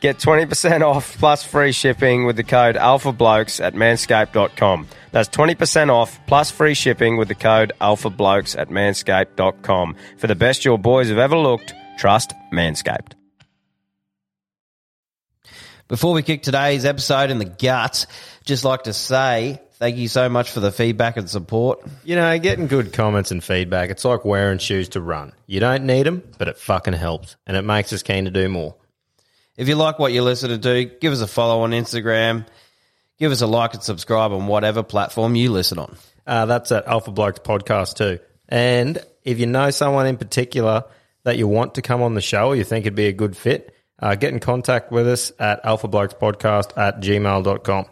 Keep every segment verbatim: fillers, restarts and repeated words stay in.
Get twenty percent off plus free shipping with the code ALPHABLOKES at manscaped dot com. That's twenty percent off plus free shipping with the code ALPHABLOKES at manscaped dot com. For the best your boys have ever looked, trust Manscaped. Before we kick today's episode in the guts, just like to say thank you so much for the feedback and support. You know, getting good comments and feedback, it's like wearing shoes to run. You don't need them, but it fucking helps, and it makes us keen to do more. If you like what you listen to, do, give us a follow on Instagram. Give us a like and subscribe on whatever platform you listen on. Uh, that's at Alpha Blokes Podcast too. And if you know someone in particular that you want to come on the show or you think it'd be a good fit, uh, get in contact with us at alphablokespodcast at gmail dot com.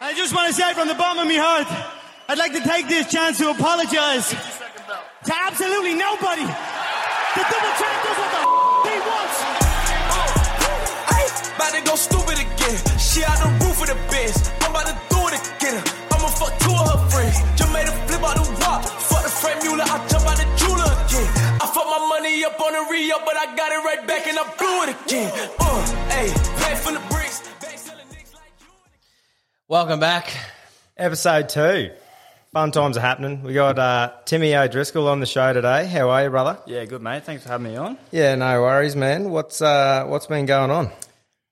I just want to say from the bottom of my heart, I'd like to take this chance to apologise to absolutely nobody. The double champ does what the f*** he wants. About to go stupid again. She out the roof of the biz. I'm about to do it again. I'ma fuck two of her friends. Just made a flip out the wop. Fuck the frame mule, I jump out the jeweler again. I fuck my money up on the re-up, but I got it right back and I blew it again. Uh, hey, pay for the bricks. They selling niggas like you. Welcome back. Episode two. Fun times are happening. We got uh, Timmy O'Driscoll on the show today. How are you, brother? Yeah, good, mate. Thanks for having me on. Yeah, no worries, man. What's uh, what's been going on?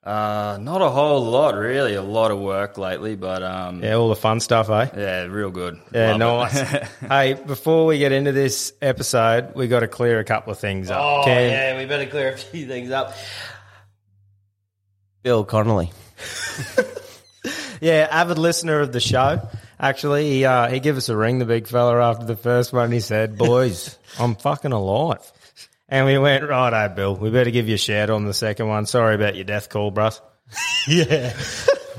Uh, not a whole lot, really. A lot of work lately, but um, yeah, all the fun stuff, eh? Yeah, real good. Yeah, Love nice. Hey, before we get into this episode, we got to clear a couple of things up. Oh, Ken. Yeah, we better clear a few things up. Bill Connolly, yeah, avid listener of the show. Actually, he uh, he gave us a ring, the big fella, after the first one. He said, "Boys, I'm fucking alive." And we went, righto, Bill, we better give you a shout on the second one. Sorry about your death call, bruh. Yeah.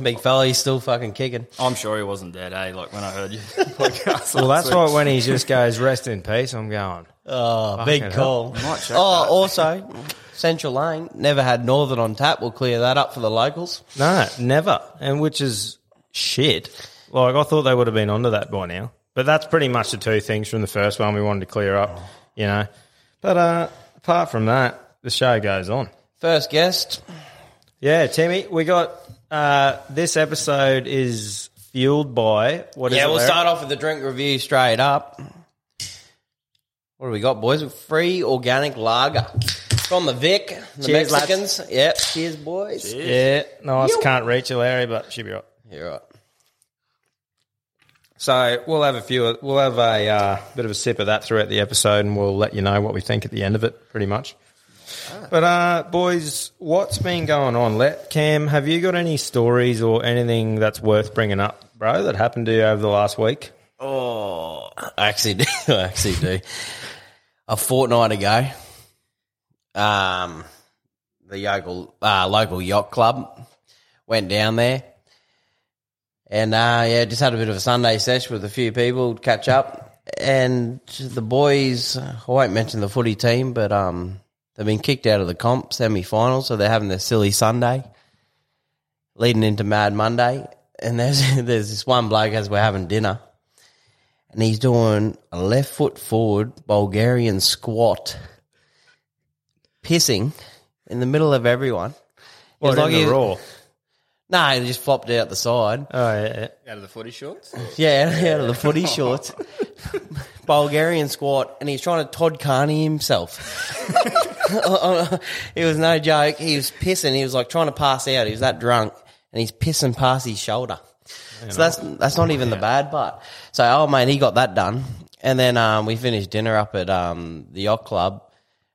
Big fella, he's still fucking kicking. I'm sure he wasn't dead, eh, like when I heard you. Like, I well, that's why when he just goes, rest in peace, I'm going, oh, big call. Oh, also, Central Lane, never had Northern on tap. We'll clear that up for the locals. No, never, and which is shit. Like, I thought they would have been onto that by now. But that's pretty much the two things from the first one we wanted to clear up, you know. But uh, apart from that, the show goes on. First guest. Yeah, Timmy, we got uh, this episode is fueled by what is Yeah, we'll start off with the drink review straight up. What do we got, boys? Free organic lager from the Vic, the Cheers, Mexicans. Lads. Yep. Cheers, boys. Cheers. Yeah, nice. Yo. Can't reach you, Larry, but she'll be right. You're right. So we'll have a few. We'll have a uh, bit of a sip of that throughout the episode, and we'll let you know what we think at the end of it, pretty much. Right. But uh, boys, what's been going on? Let Cam, have you got any stories or anything that's worth bringing up, bro? That happened to you over the last week? Oh, I actually do. I actually do. A fortnight ago, um, the local uh, local yacht club went down there. And, uh, yeah, just had a bit of a Sunday sesh with a few people, catch up. And the boys, I won't mention the footy team, but um, they've been kicked out of the comp semi-finals, so they're having their silly Sunday, leading into Mad Monday. And there's there's this one bloke as we're having dinner, and he's doing a left foot forward Bulgarian squat, pissing in the middle of everyone. Well, in long the raw? No, he just flopped out the side. Oh, yeah. Out of the footy shorts? Yeah, yeah, out of the footy shorts. Bulgarian squat, and he's trying to Todd Carney himself. It was no joke. He was pissing. He was like trying to pass out. He was that drunk, and he's pissing past his shoulder. You so know. that's that's not even yeah. the bad part. So, oh, mate, he got that done. And then um, we finished dinner up at um, the yacht club.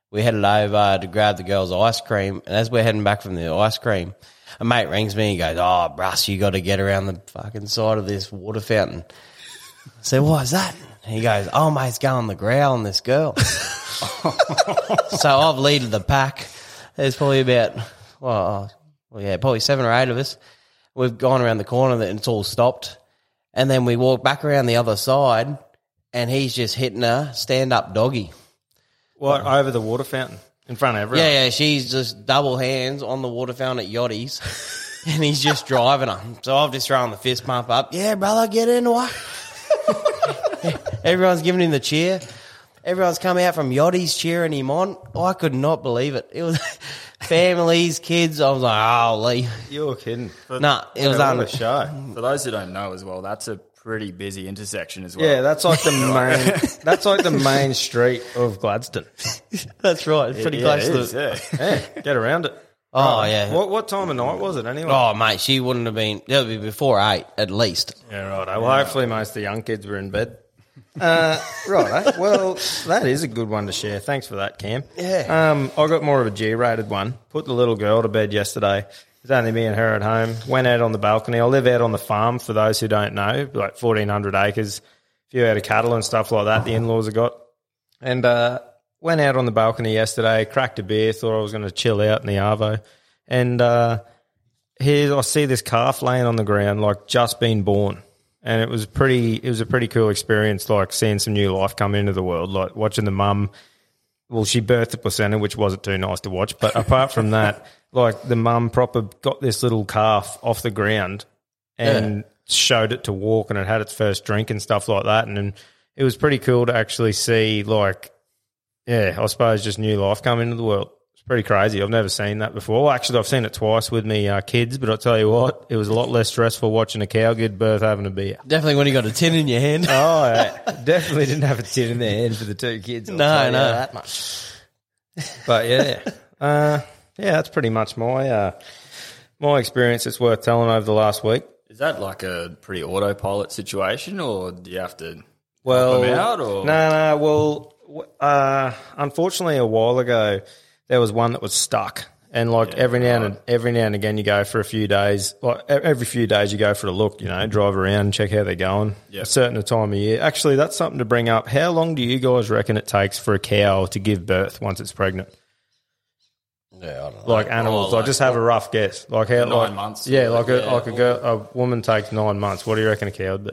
We headed over to grab the girls' ice cream. And as we're heading back from the ice cream, a mate rings me and goes, oh, Russ, you got to get around the fucking side of this water fountain. I said, what is that? And he goes, oh, mate, it's going the growl on this girl. So I've leaded the pack. There's probably about, well, well, yeah, probably seven or eight of us. We've gone around the corner and it's all stopped. And then we walk back around the other side and he's just hitting her stand-up doggy. What, well, over the water fountain in front of everyone? Yeah, yeah, she's just double hands on the water fountain at Yachty's and he's just driving her. So I've just thrown the fist pump up. Yeah, brother, get into her. Everyone's giving him the cheer. Everyone's come out from Yachty's cheering him on. Oh, I could not believe it. It was families, kids. I was like, oh, Lee. You're kidding. No, nah, it was on the show. For those who don't know as well, that's a pretty busy intersection as well. Yeah, that's like the main that's like the main street of Gladstone. That's right. It's pretty yeah, close it is, to it. Yeah. Yeah, get around it. Oh, oh yeah. What what time of night was it anyway? Oh, mate, she wouldn't have been, that would be before eight at least. Yeah, right. Well, yeah. Hopefully most of the young kids were in bed. Uh, right, well, that is a good one to share. Thanks for that, Cam. Yeah. Um, I got more of a G-rated one. Put the little girl to bed yesterday. It's only me and her at home. Went out on the balcony. I live out on the farm, for those who don't know, like fourteen hundred acres, a few out of cattle and stuff like that the in-laws have got. And uh, went out on the balcony yesterday, cracked a beer, thought I was going to chill out in the arvo. And uh, here I see this calf laying on the ground, like just been born. And it was pretty. It was a pretty cool experience, like seeing some new life come into the world, like watching the mum. Well, she birthed the placenta, which wasn't too nice to watch. But apart from that, like the mum proper got this little calf off the ground and yeah. showed it to walk, and it had its first drink and stuff like that. And, and it was pretty cool to actually see, like, yeah, I suppose just new life come into the world. It's pretty crazy. I've never seen that before. Well, actually, I've seen it twice with me uh, kids, but I'll tell you what, it was a lot less stressful watching a cow give birth having a beer. Definitely when you got a tin in your hand. Oh, yeah. Definitely didn't have a tin in their hand for the two kids. I'll no, no. That much. But, yeah. Uh, yeah, that's pretty much my uh, my experience it's worth telling over the last week. Is that like a pretty autopilot situation, or do you have to well, help them out? Or? No, no. Well, uh, unfortunately, a while ago, there was one that was stuck, and like yeah, every now right. and every now and again, you go for a few days. Like every few days, you go for a look. You know, drive around, check how they're going. Yep. A certain time of year. Actually, that's something to bring up. How long do you guys reckon it takes for a cow to give birth once it's pregnant? Yeah, I don't know. Like animals. Oh, like, I just have a rough guess. Like how? Nine like, months. Yeah, like yeah, a like a, girl, a woman takes nine months. What do you reckon a cow would be?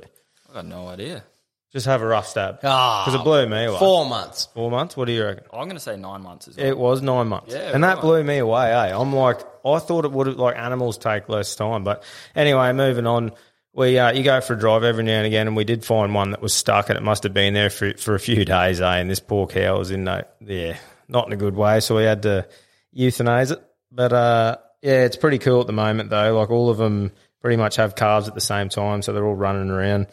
I got no idea. Just have a rough stab. Because oh, it blew me away. Four months. Four months? What do you reckon? I'm going to say nine months as well. It was nine months. Yeah, and that right. blew me away, eh? I'm like, I thought it would have, like, animals take less time. But anyway, moving on, we uh, you go for a drive every now and again, and we did find one that was stuck, and it must have been there for for a few days, eh? And this poor cow was in, no, yeah, not in a good way, so we had to euthanize it. But, uh, yeah, it's pretty cool at the moment, though. Like, all of them pretty much have calves at the same time, so they're all running around.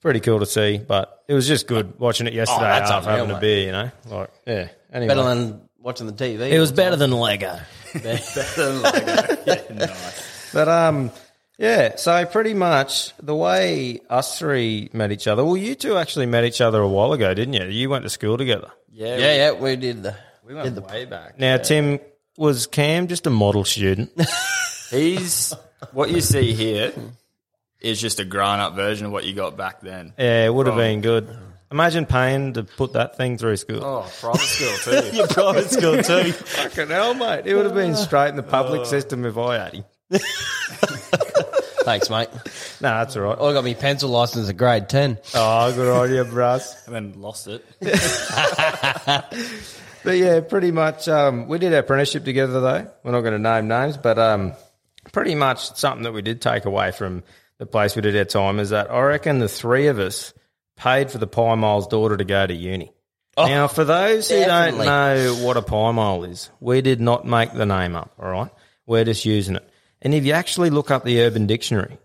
Pretty cool to see, but it was just good watching it yesterday oh, that's after unreal, having mate. a beer, you know. Like, yeah. Anyway. Better than watching the T V. It was better time. than Lego. Better than Lego. Yeah, nice. But, um, yeah, so pretty much the way us three met each other, well, you two actually met each other a while ago, didn't you? You went to school together. Yeah, yeah, we, yeah, we did the we went did the, way back. Now, yeah. Tim, was Cam just a model student? He's what you see here. It's just a grown-up version of what you got back then. Yeah, it would have been good. Imagine paying to put that thing through school. Oh, private school too. Your private school too. Fucking hell, mate. It would have been straight in the public oh. system if I had him. Thanks, mate. No, nah, that's all right. I got my pencil license at grade ten. Oh, good on you, bruss. And then lost it. But, yeah, pretty much um, we did our apprenticeship together, though. We're not going to name names, but um, pretty much something that we did take away from – the place we did our time is that I reckon the three of us paid for the pie mole's daughter to go to uni. Oh, now, for those definitely. who don't know what a pie mole is, we did not make the name up, all right? We're just using it. And if you actually look up the Urban Dictionary,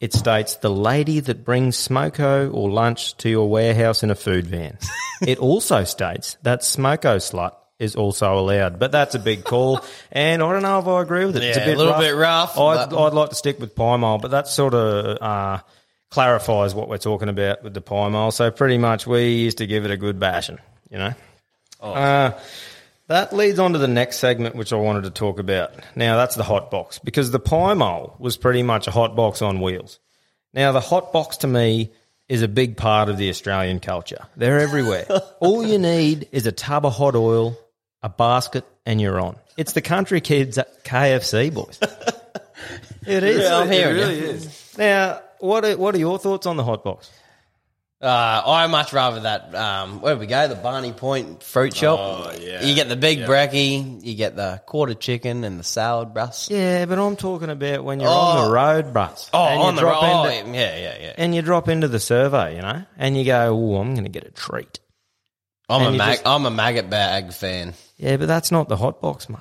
it states the lady that brings smoko or lunch to your warehouse in a food van. It also states that smoko slut is also allowed. But that's a big call, and I don't know if I agree with it. Yeah, it's a, bit a little rough. bit rough. I'd, but... I'd like to stick with pie mole, but that sort of uh, clarifies what we're talking about with the pie mole. So pretty much we used to give it a good bashing, you know. Oh. Uh, That leads on to the next segment, which I wanted to talk about. Now, that's the hot box, because the pie mole was pretty much a hot box on wheels. Now, the hot box to me is a big part of the Australian culture. They're everywhere. All you need is a tub of hot oil, a basket, and you're on. It's the country kids at K F C, boys. It is. Yeah, I'm it hearing really you. is. Now, what are, what are your thoughts on the hot box? Uh, I much rather that, um, where do we go, the Barney Point fruit shop. Oh, yeah. You get the big yeah. brekkie, you get the quarter chicken and the salad, bruss. Yeah, but I'm talking about when you're oh. on the road, bruss. Oh, and on you the road. Oh, yeah, yeah, yeah. And you drop into the survey, you know, and you go, oh, I'm going to get a treat. I'm and a mag- just... I'm a maggot bag fan. Yeah, but that's not the hot box, mate.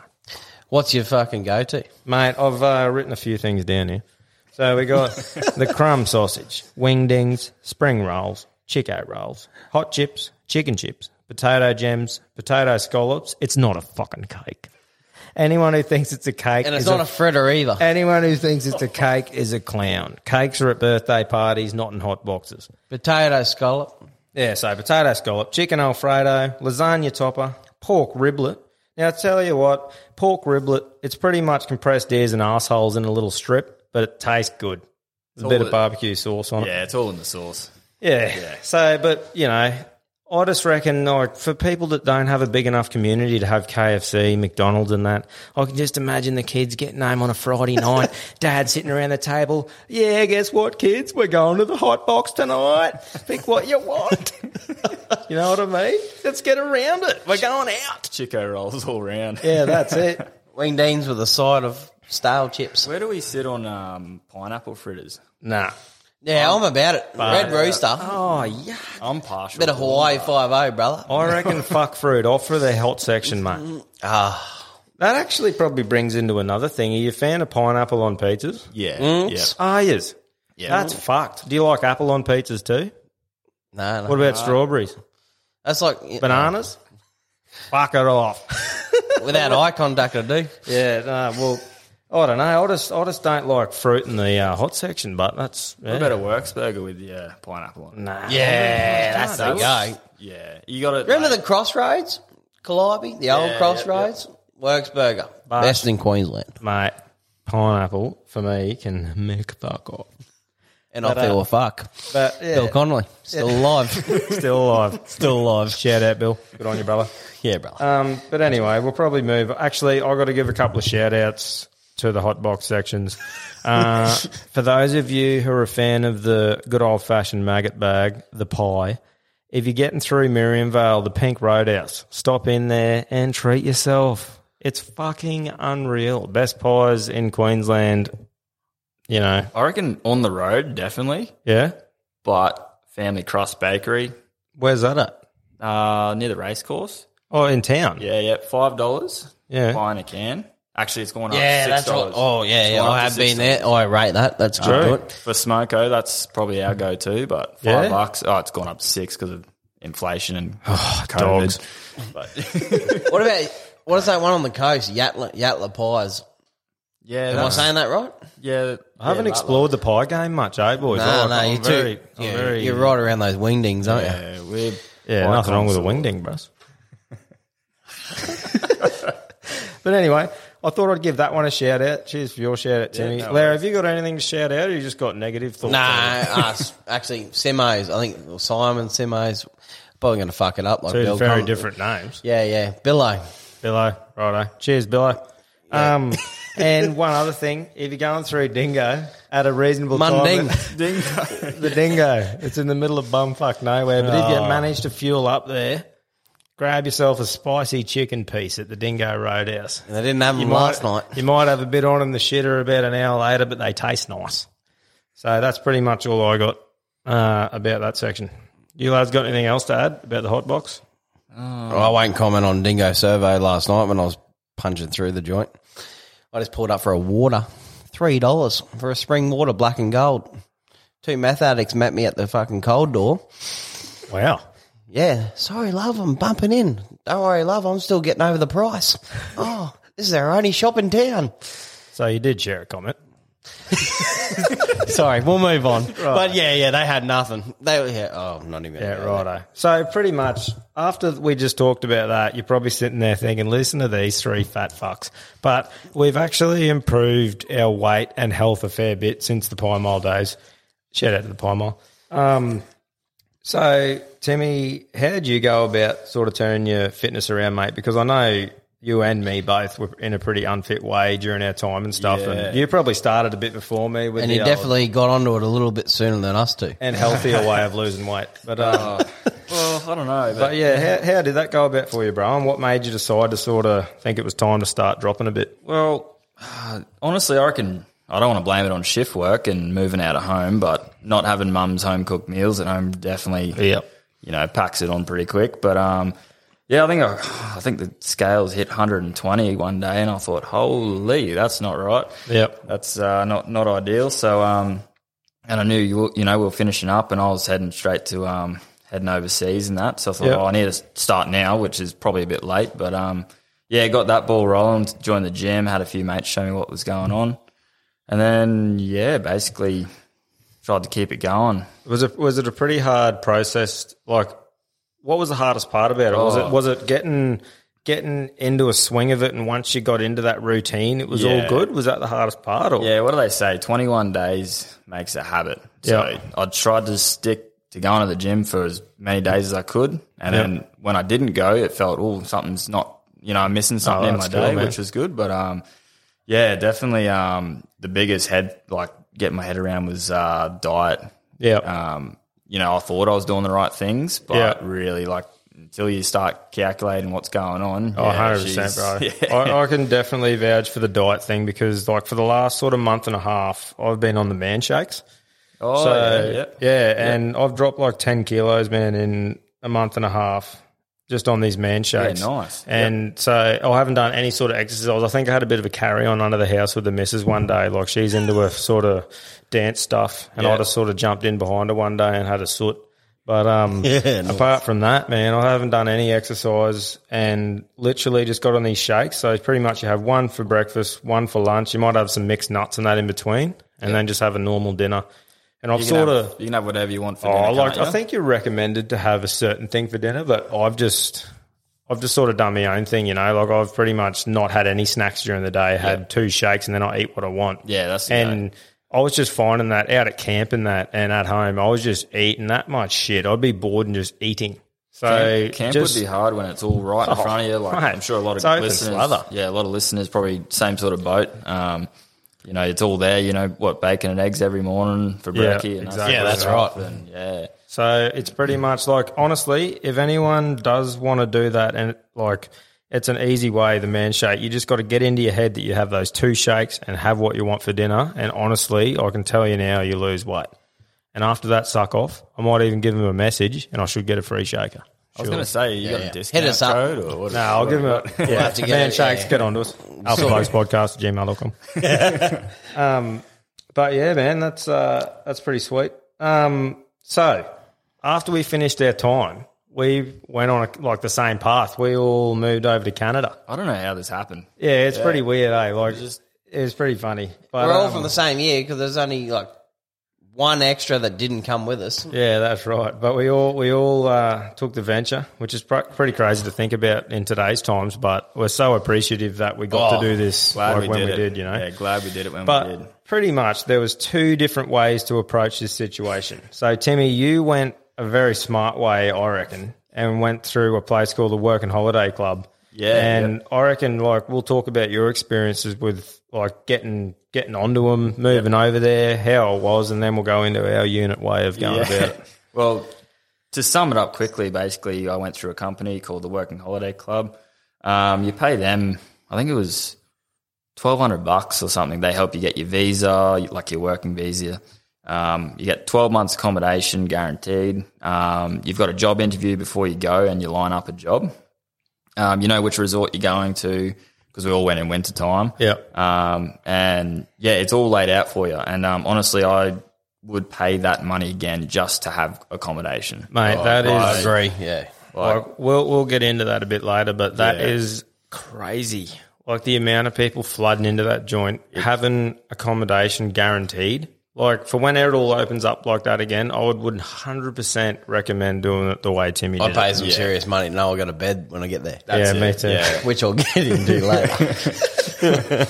What's your fucking go-to? Mate, I've uh, written a few things down here. So we got the crumb sausage, wingdings, spring rolls, Chico rolls, hot chips, chicken chips, potato gems, potato scallops. It's not a fucking cake. Anyone who thinks it's a cake, and it's is not a, a fritter either. Anyone who thinks it's a cake is a clown. Cakes are at birthday parties, not in hot boxes. Potato scallop, yeah. So potato scallop, chicken alfredo, lasagna topper, pork riblet. Now I tell you what, pork riblet. It's pretty much compressed ears and arseholes in a little strip, but it tastes good. There's it's a bit of it. barbecue sauce on yeah, it. Yeah, it's all in the sauce. Yeah. yeah, so, but, you know, I just reckon, like, for people that don't have a big enough community to have K F C, McDonald's and that, I can just imagine the kids getting home on a Friday night, Dad sitting around the table, yeah, guess what, kids, we're going to the hot box tonight, pick what you want. You know what I mean? Let's get around it. We're going out. Chico rolls all round. Yeah, that's it. Wingdings with a side of stale chips. Where do we sit on um, pineapple fritters? Nah. Yeah, I'm, I'm about it. Red Rooster. Oh, yeah. I'm partial. Bit of Hawaii five oh, brother. I reckon fuck fruit. Offer the hot section, mate. Ah. Uh, that actually probably brings into another thing. Are you a fan of pineapple on pizzas? Yeah. Mm. Yep. Ah, yes. Yeah. That's mm. fucked. Do you like apple on pizzas too? No, no. What about no. strawberries? That's like... Bananas? No. Fuck it off. Without eye contact, I do. Yeah, no, well... I don't know. I just I just don't like fruit in the uh, hot section, but that's yeah. what about a Works burger with yeah, pineapple on it? Nah, yeah, that's the go. Yeah, you got it. Remember mate. the Crossroads, Calliope, the yeah, old Crossroads yep, yep. Works burger, but best in Queensland, mate. Pineapple for me can make fuck off, and I feel a fuck. But yeah. Bill Connolly still yeah. alive, still alive, still alive. Shout out, Bill. Good on you, brother. Yeah, brother. Um, but anyway, we'll probably move. Actually, I got to give a couple of shout outs to the hot box sections. Uh, for those of you who are a fan of the good old-fashioned maggot bag, the pie, if you're getting through Miriam Vale, the Pink Roadhouse, stop in there and treat yourself. It's fucking unreal. Best pies in Queensland, you know. I reckon on the road, definitely. Yeah? But Family Crust Bakery. Where's that at? Uh, near the race course. Oh, in town? Yeah, yeah. five dollars Yeah. Pie in a can. Actually, it's gone up yeah, six dollars. That's what, oh, yeah, yeah. I have been there. Oh, I rate that. That's good. True. For Smoko, that's probably our go-to, but five yeah. bucks. Oh, it's gone up to six because of inflation and oh, COVID. But what about, what is that one on the coast? Yatla, Yatla pies. Yeah. Am I saying that right? Yeah. I haven't yeah, explored like, the pie game much, eh, boys? No, oh, no, I'm you're very, too. I'm yeah, very, you're right around those wingdings, aren't yeah, you? We're yeah, nothing wrong with a wingding, bros. But anyway, I thought I'd give that one a shout out. Cheers for your shout out, Timmy. Yeah, no Larry, worries. Have you got anything to shout out, or you just got negative thoughts? No, nah, actually, Simo's. I think well, Simon Simo's probably going to fuck it up. Like Two Bill very Con- different names. Yeah, yeah. Billo. Billo. Righto. Cheers, Billo. Yeah. Um, and one other thing, if you're going through Dingo at a reasonable Munding. time, Dingo, the Dingo, it's in the middle of bumfuck nowhere. But oh. if you manage to fuel up there, grab yourself a spicy chicken piece at the Dingo Roadhouse. And they didn't have them you last might, night. You might have a bit on in the shitter about an hour later, but they taste nice. So that's pretty much all I got uh, about that section. You lads got anything else to add about the hot box? Oh. I won't comment on Dingo Servo last night when I was punching through the joint. I just pulled up for a water, three dollars for a spring water, black and gold. Two meth addicts met me at the fucking cold door. Wow. Yeah. Sorry, love, I'm bumping in. Don't worry, love, I'm still getting over the price. Oh, this is our only shop in town. So you did share a comment. Sorry, we'll move on. Right. But yeah, yeah, they had nothing. They were yeah, oh, not even. Yeah, righto. So pretty much after we just talked about that, you're probably sitting there thinking, listen to these three fat fucks. But we've actually improved our weight and health a fair bit since the pie mile days. Shout out to the pie mile. Um, so, Timmy, how did you go about sort of turning your fitness around, mate? Because I know you and me both were in a pretty unfit way during our time and stuff. Yeah. And you probably started a bit before me. With and you definitely old, got onto it a little bit sooner than us two. And healthier way of losing weight. But uh, well, I don't know. But, but yeah, how, how did that go about for you, bro? And what made you decide to sort of think it was time to start dropping a bit? Well, honestly, I reckon... I don't want to blame it on shift work and moving out of home, but not having mum's home-cooked meals at home definitely, yep. you know, packs it on pretty quick. But, um, yeah, I think I, I think the scales hit one hundred twenty one day, and I thought, holy, that's not right. Yep. That's uh, not not ideal. So, um, and I knew, you, you know, we were finishing up, and I was heading straight to um, heading overseas and that. So I thought, yep. oh, I need to start now, which is probably a bit late. But, um, yeah, got that ball rolling, joined the gym, had a few mates show me what was going on. And then, yeah, basically tried to keep it going. Was it was it a pretty hard process? Like, what was the hardest part about it? Oh. Was it was it getting getting into a swing of it, and once you got into that routine, it was yeah. all good? Was that the hardest part? Or? Yeah, what do they say? twenty-one days makes a habit. So yep. I tried to stick to going to the gym for as many days as I could. And yep. then when I didn't go, it felt, oh, something's not, you know, I'm missing something oh, in my cool, day, man. Which was good. But, um, yeah, definitely um, the biggest head, like, getting my head around was uh, diet. Yeah. Um, you know, I thought I was doing the right things, but yep. really, like, until you start calculating what's going on. Oh, yeah, one hundred percent, geez. Bro. Yeah. I, I can definitely vouch for the diet thing because, like, for the last sort of month and a half, I've been on the man shakes. Oh, so, yeah, yeah. Yeah, yeah, and I've dropped, like, ten kilos, man, in a month and a half. Just on these man shakes. Yeah, nice. And yep. so I haven't done any sort of exercise. I think I had a bit of a carry-on under the house with the missus one day. Like, she's into her sort of dance stuff, and yep. I just sort of jumped in behind her one day and had a soot. But um, yeah, nice. Apart from that, man, I haven't done any exercise and literally just got on these shakes. So pretty much you have one for breakfast, one for lunch. You might have some mixed nuts and that in between, and yep. then just have a normal dinner. And I've sort have, of you can have whatever you want for dinner. Oh, like, I think you're recommended to have a certain thing for dinner, but I've just I've just sort of done my own thing, you know. Like, I've pretty much not had any snacks during the day. Had yeah. two shakes, and then I eat what I want. Yeah, that's the and day. I was just finding that out at camp and that, and at home, I was just eating that much shit. I'd be bored and just eating. So camp, camp just, would be hard when it's all right in oh, front of you. Like right. I'm sure a lot of it's listeners, yeah, a lot of listeners probably same sort of boat. Um, You know, it's all there, you know, what, bacon and eggs every morning for brekkie. Yeah, exactly. Yeah, that's right. And, yeah. So it's pretty much like, honestly, if anyone does want to do that, and like it's an easy way, the man shake, you just got to get into your head that you have those two shakes and have what you want for dinner. And honestly, I can tell you now, you lose weight. And after that suck off, I might even give them a message and I should get a free shaker. Sure. I was going to say, you yeah, got a yeah. discount Hit us up. Code or what? No, I'll give them a yeah. we'll man shakes, yeah, yeah. get on to us. alpha blokes podcast at gmail dot com um, But yeah, man, that's uh, that's pretty sweet. Um, so after we finished our time, we went on a, like the same path. We all moved over to Canada. I don't know how this happened. Yeah, it's yeah. pretty weird, eh? Like, it's just, it was pretty funny. But, we're all um, from the same year because there's only like one extra that didn't come with us. Yeah, that's right. But we all we all uh, took the venture, which is pr- pretty crazy to think about in today's times. But we're so appreciative that we got oh, to do this glad like we when did we it. did, you know. Yeah, glad we did it when but we did. Pretty much there was two different ways to approach this situation. So, Timmy, you went a very smart way, I reckon, and went through a place called the Working Holiday Club. Yeah. And yep. I reckon, like, we'll talk about your experiences with, like, getting – getting onto them, moving over there, how it was, and then we'll go into our unit way of going yeah. about it. Well, to sum it up quickly, basically I went through a company called the Working Holiday Club. Um, you pay them, I think it was twelve hundred bucks or something. They help you get your visa, like your working visa. Um, you get twelve months accommodation guaranteed. Um, you've got a job interview before you go and you line up a job. Um, you know which resort you're going to because we all went in winter time. Yeah. Um, and, yeah, it's all laid out for you. And um, honestly, I would pay that money again just to have accommodation. Mate, like, that is I agree, yeah. Like, we'll we'll get into that a bit later, but that yeah. is crazy. Like the amount of people flooding into that joint, yeah. having accommodation guaranteed. Like for when it all opens up like that again, I would one hundred percent recommend doing it the way Timmy did. I'd pay some yeah. serious money. No, I'll go to bed when I get there. That's yeah, it. me too. Yeah. Which I'll get into later.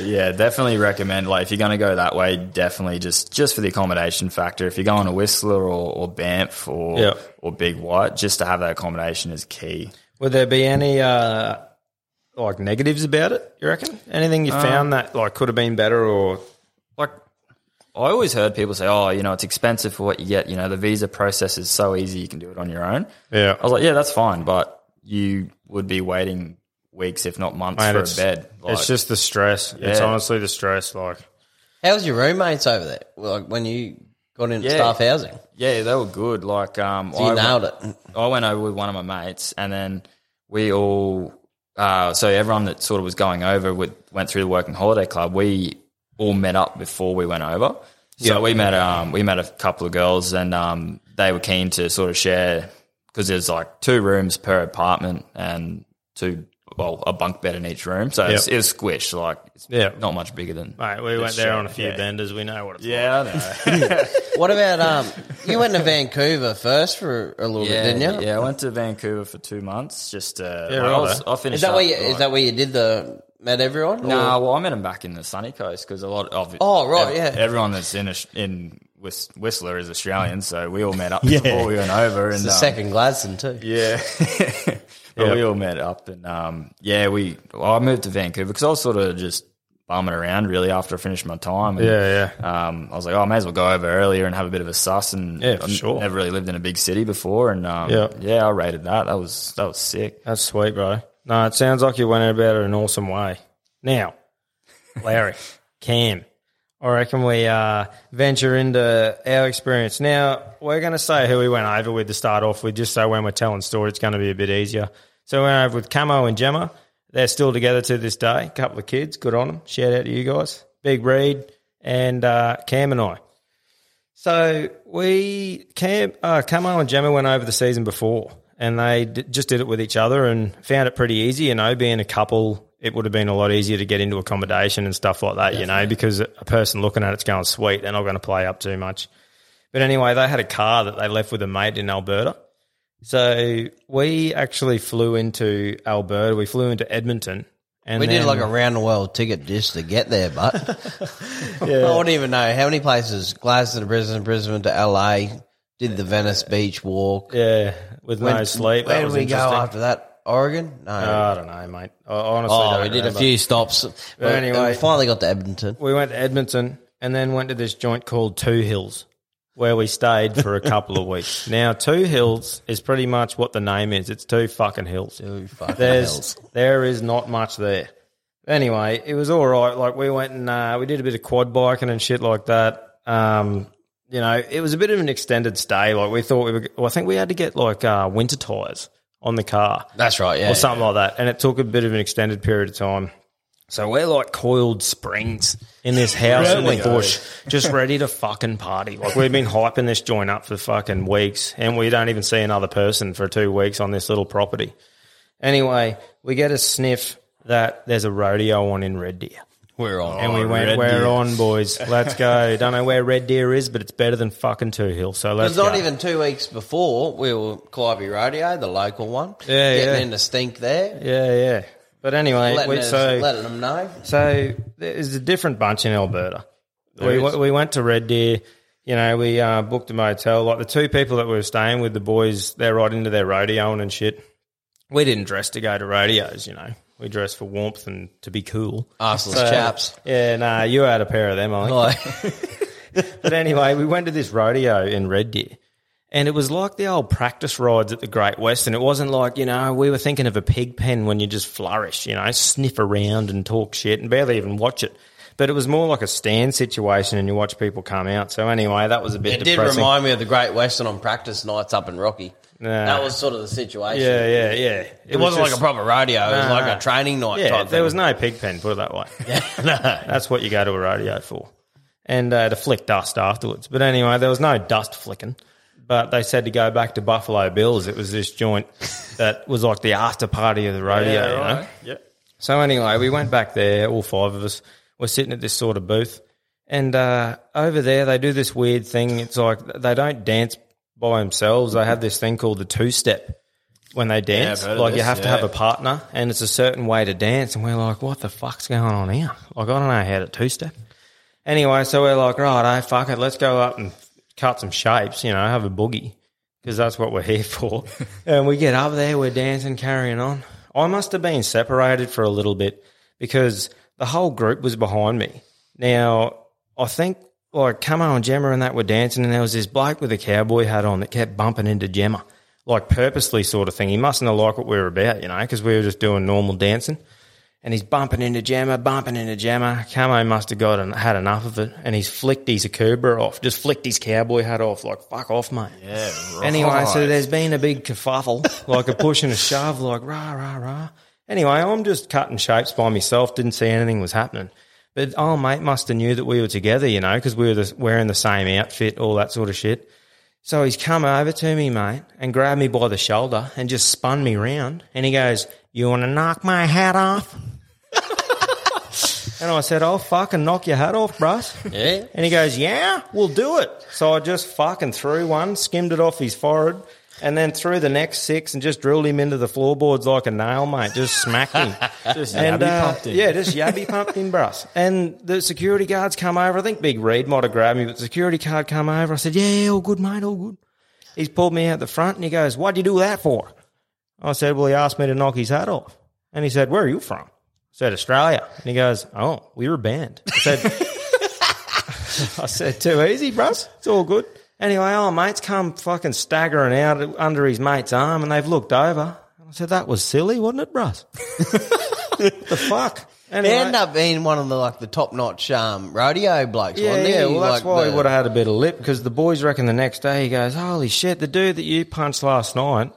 Yeah, definitely recommend. Like if you're going to go that way, definitely just, just for the accommodation factor. If you're going to Whistler or, or Banff or yep. or Big White, just to have that accommodation is key. Would there be any uh, like negatives about it, you reckon? Anything you um, found that like could have been better or like – I always heard people say, oh, you know, it's expensive for what you get. You know, the visa process is so easy, you can do it on your own. Yeah. I was like, yeah, that's fine, but you would be waiting weeks, if not months, Mate, for a bed. Like, it's just the stress. Yeah. It's honestly the stress. Like, how's your roommates over there? Like, when you got into yeah. staff housing? Yeah, they were good. Like, um, so you I nailed went, it. I went over with one of my mates, and then we all, uh, so everyone that sort of was going over with, went through the Working Holiday Club. We all met up before we went over. So yep. we met um we met a couple of girls and um they were keen to sort of share because there's like two rooms per apartment and two, well, a bunk bed in each room. So yep. it's, it was squished, like it's yep. not much bigger than. Mate, we went there share. on a few yeah. benders. We know what it's yeah, like. Yeah, I know. What about, um? you went to Vancouver first for a little yeah, bit, didn't you? Yeah, I went to Vancouver for two months just to. Yeah, well, right I, was, I finished is that up. Where you, like, is that where you did the. Met everyone? No, nah, well, I met them back in the sunny coast because a lot of oh right, ev- yeah, everyone that's in a, in Whistler is Australian, so we all met up yeah. before we went over. It's and the um, second Gladstone too. Yeah, but yep. we all met up and um, yeah, we. Well, I moved to Vancouver because I was sort of just bumming around really after I finished my time. And, yeah, yeah. Um, I was like, oh, I may as well go over earlier and have a bit of a suss. And yeah, for sure. Never really lived in a big city before, and um, yeah, yeah, I rated that. That was that was sick. That's sweet, bro. No, it sounds like you went about it in an awesome way. Now, Larry, Cam, I reckon we uh, venture into our experience. Now, we're going to say who we went over with to start off with just so when we're telling stories, it's going to be a bit easier. So we went over with Camo and Gemma. They're still together to this day. A couple of kids, good on them. Shout out to you guys. Big Reed and uh, Cam and I. So we Cam, uh, Camo and Gemma went over the season before. And they d- just did it with each other and found it pretty easy. You know, being a couple, it would have been a lot easier to get into accommodation and stuff like that, Definitely. you know, because a person looking at it's going, sweet, they're not going to play up too much. But anyway, they had a car that they left with a mate in Alberta. So we actually flew into Alberta. We flew into Edmonton. And we then, did like a round-the-world ticket just to get there, but yeah. I wouldn't even know how many places, Glasgow to Brisbane, Brisbane to L A, did the Venice Beach walk. Yeah, with when, no sleep. Where did we go after that? Oregon? No. Oh, I don't know, mate. I honestly oh, don't we remember. Did a few stops. But anyway. We finally got to Edmonton. We went to Edmonton and then went to this joint called Two Hills where we stayed for a couple of weeks. Now, Two Hills is pretty much what the name is. It's two fucking hills. Two fucking There's, hills. There is not much there. Anyway, it was all right. Like, we went and uh, we did a bit of quad biking and shit like that. Um... You know, it was a bit of an extended stay. Like we thought we were, well, I think we had to get like uh, winter tyres on the car. That's right, yeah. Or something yeah. like that. And it took a bit of an extended period of time. So we're like coiled springs in this house really? in the bush, just ready to fucking party. Like we've been hyping this joint up for fucking weeks and we don't even see another person for two weeks on this little property. Anyway, we get a sniff that there's a rodeo on in Red Deer. We're on. And we went, Red we're Deer. on, boys. Let's go. Don't know where Red Deer is, but it's better than fucking Two Hills. So let's go. It was not even two weeks before we were Calliope Rodeo, the local one. Yeah, Getting yeah. in the stink there. Yeah, yeah. But anyway. Letting, we, us, so, letting them know. So there's a different bunch in Alberta. There we is. we went to Red Deer. You know, we uh, booked a motel. Like the two people that we were staying with, the boys, they're right into their rodeoing and shit. We didn't dress to go to rodeos, you know. We dress for warmth and to be cool. Arseless so, chaps. Yeah, nah, you had a pair of them, I think. But anyway, we went to this rodeo in Red Deer, and it was like the old practice rides at the Great Western. It wasn't like, you know, we were thinking of a pig pen when you just flourish, you know, sniff around and talk shit and barely even watch it. But it was more like a stand situation, and you watch people come out. So anyway, that was a bit it depressing. It did remind me of the Great Western on practice nights up in Rocky. Nah. That was sort of the situation. Yeah, yeah, yeah. It, it wasn't was just, like a proper rodeo. It was nah, like a training night yeah, type thing. There was no pig pen, put it that way. Yeah, no. That's what you go to a rodeo for. And uh, to flick dust afterwards. But anyway, there was no dust flicking. But they said to go back to Buffalo Bills. It was this joint that was like the after party of the rodeo. Yeah, right. You know? Yeah. So anyway, we went back there, all five of us. We're sitting at this sort of booth. And uh, over there, they do this weird thing. It's like they don't dance by themselves. They have this thing called the two-step when they dance. Yeah, like you have yeah. to have a partner, and it's a certain way to dance. And we're like, what the fuck's going on here? Like, I don't know how to two-step. Anyway, so we're like, right, fuck it, let's go up and cut some shapes, you know, have a boogie, because that's what we're here for. And we get up there, we're dancing, carrying on. I must have been separated for a little bit because the whole group was behind me. Now, I think like Camo and Gemma and that were dancing, and there was this bloke with a cowboy hat on that kept bumping into Gemma, like purposely sort of thing. He mustn't have liked what we were about, you know, because we were just doing normal dancing. And he's bumping into Gemma, bumping into Gemma. Camo must have got and had enough of it, and he's flicked his Akubra off, just flicked his cowboy hat off, like, fuck off, mate. Yeah, right. Anyway, so there's been a big kerfuffle, like a push and a shove, like, rah, rah, rah. Anyway, I'm just cutting shapes by myself, didn't see anything was happening. But oh, mate must have knew that we were together, you know, because we were the, wearing the same outfit, all that sort of shit. So he's come over to me, mate, and grabbed me by the shoulder and just spun me round, and he goes, you want to knock my hat off? And I said, I'll fucking knock your hat off, bruss. Yeah. And he goes, yeah, we'll do it. So I just fucking threw one, skimmed it off his forehead, and then threw the next six and just drilled him into the floorboards like a nail, mate. Just smacked him. Just and, yabby uh, pumped him. Yeah, just yabby pumped him, bruss. And the security guards come over. I think Big Reed might have grabbed me, but the security guard come over. I said, yeah, all good, mate, all good. He's pulled me out the front, and he goes, what'd you do that for? I said, well, he asked me to knock his hat off. And he said, where are you from? I said, Australia. And he goes, oh, we were banned. I said, I said, too easy, bruss. It's all good. Anyway, our mate's come fucking staggering out under his mate's arm, and they've looked over. I said, that was silly, wasn't it, bruss? What the fuck? Anyway, they ended up being one of the like the top-notch um, rodeo blokes, yeah, wasn't he? Yeah, well, that's like why the... he would have had a bit of lip, because the boys reckon the next day he goes, holy shit, the dude that you punched last night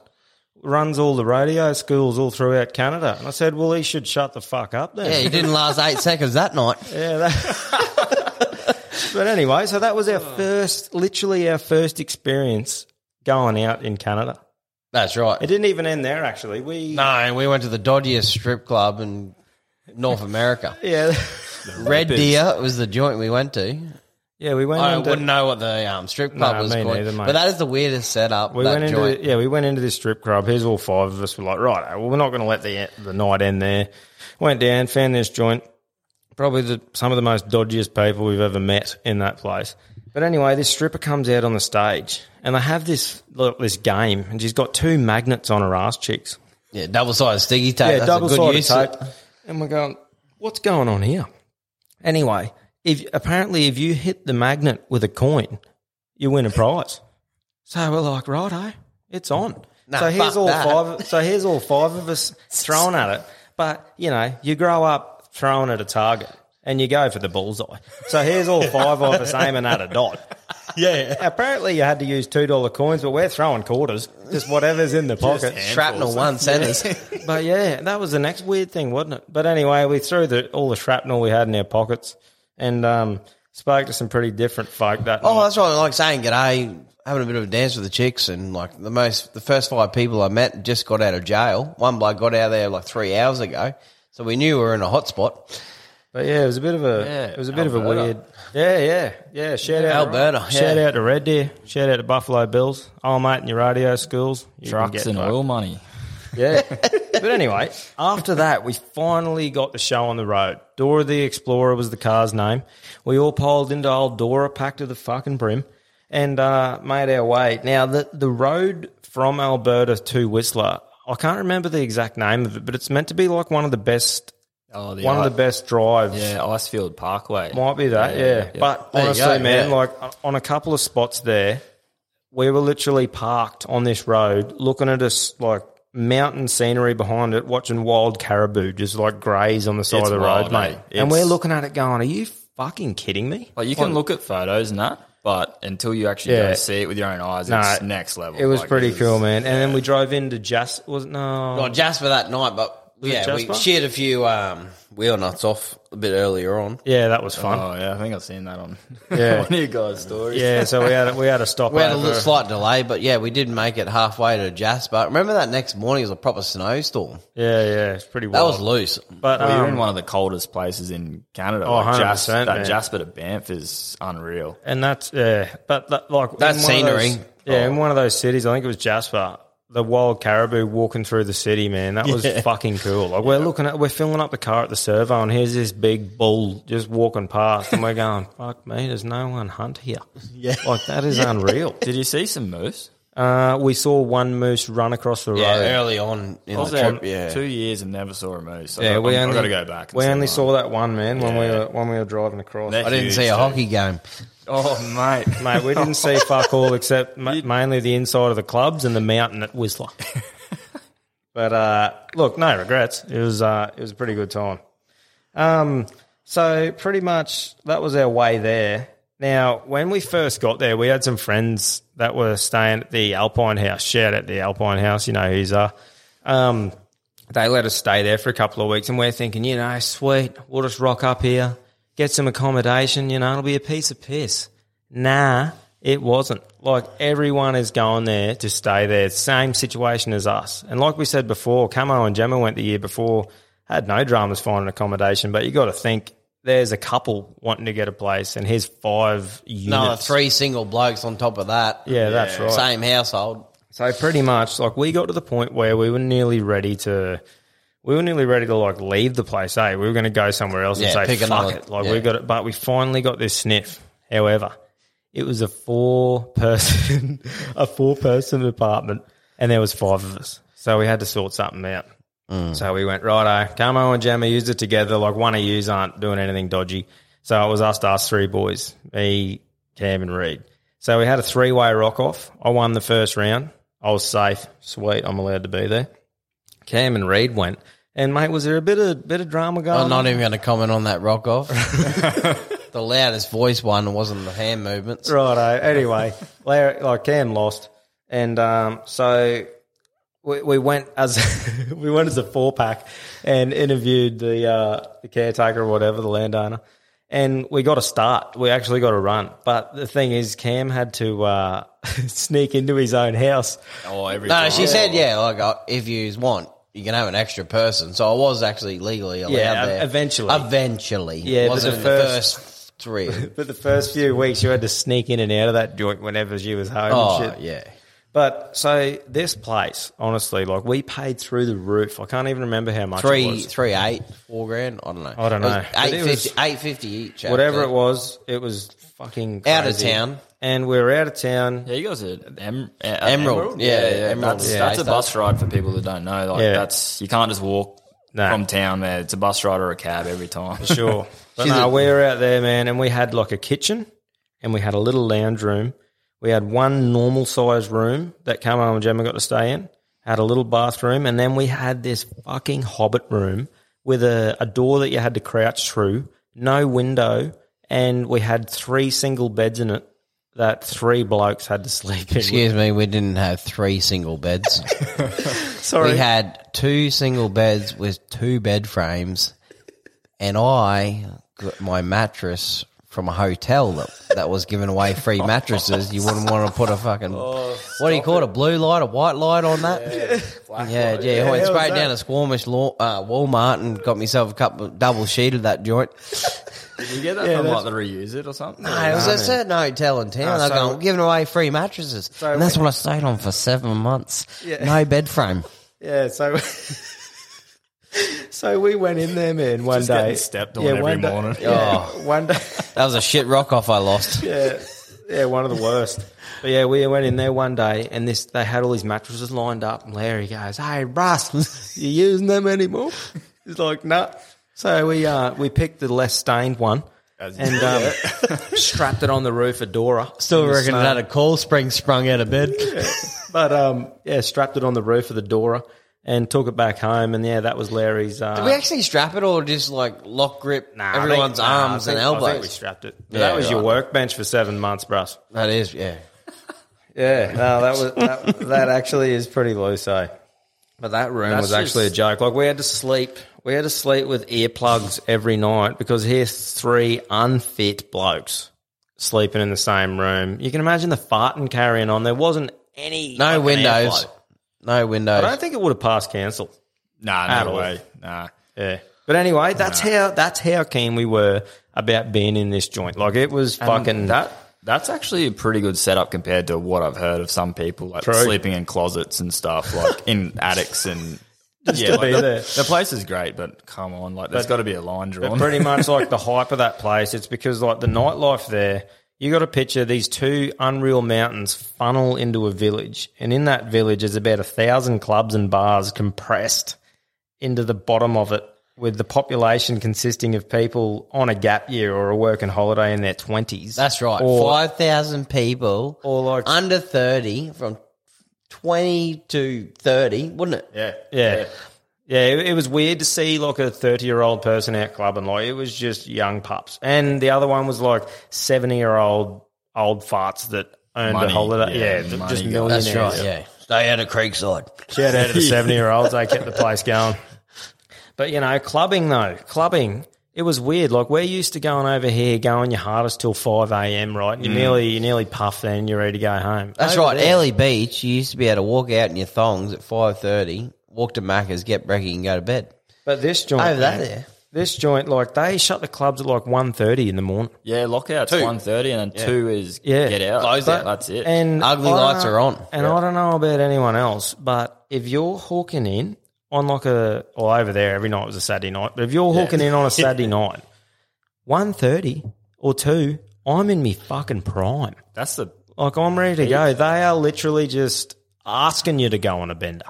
runs all the rodeo schools all throughout Canada. And I said, well, he should shut the fuck up then. Yeah, he didn't last eight seconds that night. Yeah. That... But anyway, so that was our first, literally our first experience going out in Canada. That's right. It didn't even end there, actually. We No, we went to the dodgiest strip club in North America. Yeah. Red Deer was the joint we went to. Yeah, we went. I into, wouldn't know what the um, strip club nah, was called, neither, but that is the weirdest setup. We that went joint. Into, yeah, we went into this strip club. Here's all five of us. We're like, right, well, we're not going to let the the night end there. Went down, found this joint. Probably the, some of the most dodgiest people we've ever met in that place. But anyway, this stripper comes out on the stage, and they have this this game, and she's got two magnets on her ass cheeks. Yeah, double sided sticky tape. Yeah, That's double a good sided use tape. And we're going, what's going on here? Anyway. If apparently if you hit the magnet with a coin, you win a prize. So we're like, righto, it's on. Nah, so here's all that. five. So here's all five of us throwing at it. But you know, you grow up throwing at a target, and you go for the bullseye. So here's all five of us aiming at a dot. Yeah. Apparently you had to use two dollar coins, but we're throwing quarters, just whatever's in the pocket, shrapnel one centers. Yeah. But yeah, that was the next weird thing, wasn't it? But anyway, we threw the, all the shrapnel we had in our pockets. And um, spoke to some pretty different folk that Oh, night. That's right. I like saying g'day, having a bit of a dance with the chicks, and like the most, the first five people I met just got out of jail. One bloke got out of there like three hours ago, so we knew we were in a hot spot. But yeah, it was a bit of a, yeah, it was a bit Alberta. of a weird, yeah, yeah, yeah. Shout yeah, out Alberta, right? yeah. Shout out to Red Deer, shout out to Buffalo Bills, oh mate, in your radio schools, you trucks and oil money. Yeah. But anyway, after that, we finally got the show on the road. Dora the Explorer was the car's name. We all piled into old Dora, packed to the fucking brim, and uh, made our way. Now, the, the road from Alberta to Whistler, I can't remember the exact name of it, but it's meant to be like one of the best oh, the one ice, of the best drives. Yeah, Icefield Parkway. Might be that, yeah. yeah. yeah. But there honestly, go, man, yeah. like on a couple of spots there, we were literally parked on this road looking at us like, mountain scenery behind it, watching wild caribou just like graze on the side it's of the wild, road, mate. It's... And we're looking at it going, are you fucking kidding me? Like, you can like, look at photos and that, but until you actually yeah. go and see it with your own eyes, nah, it's next level. It was like, pretty it was, cool, man. And yeah. then we drove into Jasper. Was it, no, not Jasper that night, but. Was yeah, we shared a few um, wheel nuts off a bit earlier on. Yeah, that was fun. Oh, yeah, I think I've seen that on yeah. one of you guys' stories. Yeah, so we had a, we had a stop We had over. a little slight delay, but, yeah, we did make it halfway to Jasper. Remember that next morning it was a proper snowstorm. Yeah, yeah, it's pretty wild. That was loose. But um, well, you're in one of the coldest places in Canada. Oh, like Jasper, that man. Jasper to Banff is unreal. And that's, yeah, but, that, like... That scenery. Those, yeah, oh. in one of those cities, I think it was Jasper... The wild caribou walking through the city, man, that was yeah. fucking cool. Like, we're yeah. looking at, we're filling up the car at the servo, and here's this big bull just walking past, and we're going, fuck me, there's no one hunt here. Yeah. Like, that is yeah. unreal. Did you see some moose? Uh, we saw one moose run across the yeah, road. Yeah, early on in the trip, yeah. two years and never saw a moose. I yeah, we only, I've got to go back. We only saw that one, man, when, yeah. we were, when we were driving across. They're I didn't see a too. hockey game. Oh, mate. Mate, we didn't see fuck all except ma- mainly the inside of the clubs and the mountain at Whistler. But, uh, look, no regrets. It was uh, it was a pretty good time. Um, so pretty much that was our way there. Now, when we first got there, we had some friends that were staying at the Alpine House. Shout out the Alpine House. You know who's uh, um, they let us stay there for a couple of weeks, and we're thinking, you know, sweet, we'll just rock up here. Get some accommodation, you know, it'll be a piece of piss. Nah, it wasn't. Like, everyone is going there to stay there. Same situation as us. And like we said before, Camo and Gemma went the year before, had no dramas finding accommodation, but you got to think there's a couple wanting to get a place and here's five units. No, three single blokes on top of that. Yeah, yeah, that's right. Same household. So pretty much, like, we got to the point where we were nearly ready to... We were nearly ready to, like, leave the place, eh? We were going to go somewhere else yeah, and say, fuck another, it. Like, yeah. we got it. But we finally got this sniff. However, it was a four-person a four-person apartment, and there was five of us. So we had to sort something out. Mm. So we went, righto, Camo and Gemma used it together. Like, one of yous aren't doing anything dodgy. So it was us to us three boys, me, Cam, and Reed. So we had a three-way rock-off. I won the first round. I was safe. Sweet, I'm allowed to be there. Cam and Reed went. And, mate, was there a bit of bit of drama going on? I'm not even going to comment on that rock-off. The loudest voice one wasn't the hand movements. Righto. Anyway, Larry, like, Cam lost. And um, so we, we went as we went as a four-pack and interviewed the, uh, the caretaker or whatever, the landowner. And we got a start. We actually got a run. But the thing is, Cam had to uh, sneak into his own house. Oh, every No, time. she said, yeah, like, if you want. You can have an extra person. So I was actually legally allowed yeah, there. Eventually. Eventually. Yeah, wasn't but the, in first, the first three. But the first few weeks you had to sneak in and out of that joint whenever she was home oh, and shit. yeah. But so this place, honestly, like, we paid through the roof. I can't even remember how much three, it was. Three, eight, four grand? I don't know. I don't know. eight fifty each. Whatever it was, it was fucking crazy. Out of town. And we were out of town. Yeah, you guys are em- uh, Emerald. Emerald. Yeah, yeah, yeah. Emerald. That's, yeah. that's a bus ride for people that don't know. Like yeah. that's you can't just walk no. from town there. It's a bus ride or a cab every time. For sure. But no, a- we were out there, man, and we had like a kitchen and we had a little lounge room. We had one normal size room that Camo and Gemma got to stay in, had a little bathroom, and then we had this fucking hobbit room with a, a door that you had to crouch through, no window, and we had three single beds in it. That three blokes had to sleep in. Excuse me, we didn't have three single beds. Sorry. We had two single beds with two bed frames, and I got my mattress from a hotel that, that was giving away free mattresses. You wouldn't want to put a fucking, oh, what do you call it, it, a blue light, a white light on that? Yeah, black yeah. Light. yeah. yeah I went straight down to Squamish law, uh, Walmart and got myself a couple double sheet of that joint. Did you get that yeah, from like the reuse it or something? No, or it was no, a certain hotel in town. No, they're so, going, giving away free mattresses. So and that's we, what I stayed on for seven months. Yeah. No bed frame. Yeah, so so we went in there, man, one Just day. Getting stepped on yeah, every day, morning. Yeah, oh, one day. That was a shit rock off I lost. Yeah, yeah, one of the worst. But yeah, we went in there one day and this they had all these mattresses lined up and Larry goes, hey, Russ, you using them anymore? He's like, nah. So we uh, we picked the less stained one As and um, strapped it on the roof of Dora. Still reckon snow. It had a coil spring sprung out of bed. Yeah. But, um, yeah, strapped it on the roof of the Dora and took it back home. And yeah, that was Larry's. Uh, Did we actually strap it or just like lock grip nah, everyone's think, arms nah, think, and elbows? I think we strapped it. Yeah, that was right. Your workbench for seven months, bruh. That is, yeah. Yeah, no, that was that, that actually is pretty loose, eh? But that room That's was actually just... a joke. Like we had to sleep, we had to sleep with earplugs every night because here's three unfit blokes sleeping in the same room. You can imagine the farting carrying on. There wasn't any no like windows, no windows. I don't think it would have passed council. Nah, no way. Nah, yeah. But anyway, that's nah. how that's how keen we were about being in this joint. Like it was and fucking that. That's actually a pretty good setup compared to what I've heard of some people, like True. sleeping in closets and stuff, like in attics and just yeah, to like be the, there. The place is great, but come on, like there's got to be a line drawn. Pretty much like the hype of that place, it's because like the nightlife there, you got to picture these two unreal mountains funnel into a village, and in that village is about a thousand clubs and bars compressed into the bottom of it, with the population consisting of people on a gap year or a working holiday in their twenties. That's right. five thousand people or like under thirty, from twenty to thirty, wouldn't it? Yeah. Yeah. Yeah, yeah it, it was weird to see like a thirty-year-old person out clubbing. Like it was just young pups. And the other one was like seventy-year-old old farts that earned money, a holiday. Yeah, yeah money, just millionaires. That's right, yeah. Stay out of Creekside. Shout out to the seventy-year-olds. They kept the place going. But, you know, clubbing though, clubbing, it was weird. Like we're used to going over here, going your hardest till five a.m., right? And you mm. nearly you nearly puff then and you're ready to go home. That's over right. There. Early Beach, you used to be able to walk out in your thongs at five thirty, walk to Macca's, get brekkie and go to bed. But this joint over that there. This joint, like they shut the clubs at like one thirty in the morning. Yeah, lockout's one thirty and then yeah. two is yeah. get out. Close but, out, that's it. And ugly lights are on. And yeah. I don't know about anyone else, but if you're hawking in, on like a, well, over there every night was a Saturday night, but if you're hooking yeah. in on a Saturday night, one thirty or two, I'm in me fucking prime. That's the... Like, I'm ready to go. They are literally just asking you to go on a bender.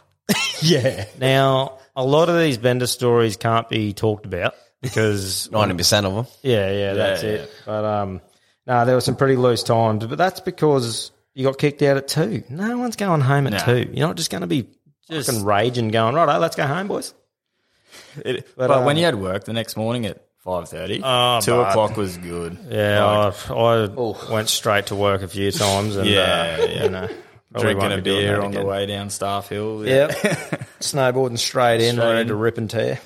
Yeah. Now, a lot of these bender stories can't be talked about because... ninety percent of them. Yeah, yeah, that's yeah, it. Yeah. But, um, no, there were some pretty loose times, but that's because you got kicked out at two. No one's going home at no. two. You're not just going to be... Just fucking raging, going right. Let's go home, boys. It, but but um, when you had work the next morning at five thirty, oh, two but, o'clock was good. Yeah, like, I, I oh. went straight to work a few times, and yeah, uh, you know, drinking a beer on again. The way down Staff Hill. Yeah, yep. Snowboarding straight in, straight ready in. To rip and tear.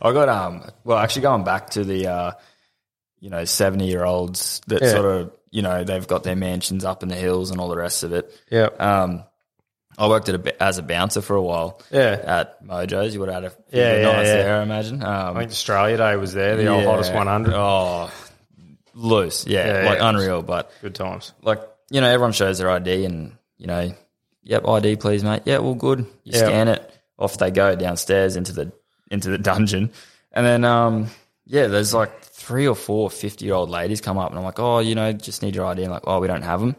I got um. Well, actually, going back to the uh, you know, seventy-year-olds that yeah. sort of you know they've got their mansions up in the hills and all the rest of it. Yeah. Um. I worked at a, as a bouncer for a while. Yeah, at Mojo's, you would have had a few yeah, yeah, nights yeah. there, I imagine. Um, I think Australia Day was there, the yeah. old hottest one hundred. Oh, loose, yeah, yeah like yeah, unreal, but good times. Like you know, everyone shows their I D, and you know, yep, I D, please, mate. Yeah, well, good. You yeah. scan it, off they go downstairs into the into the dungeon, and then um, yeah, there's like three or four fifty-year-old ladies come up, and I'm like, oh, you know, just need your I D, and like, oh, we don't have them.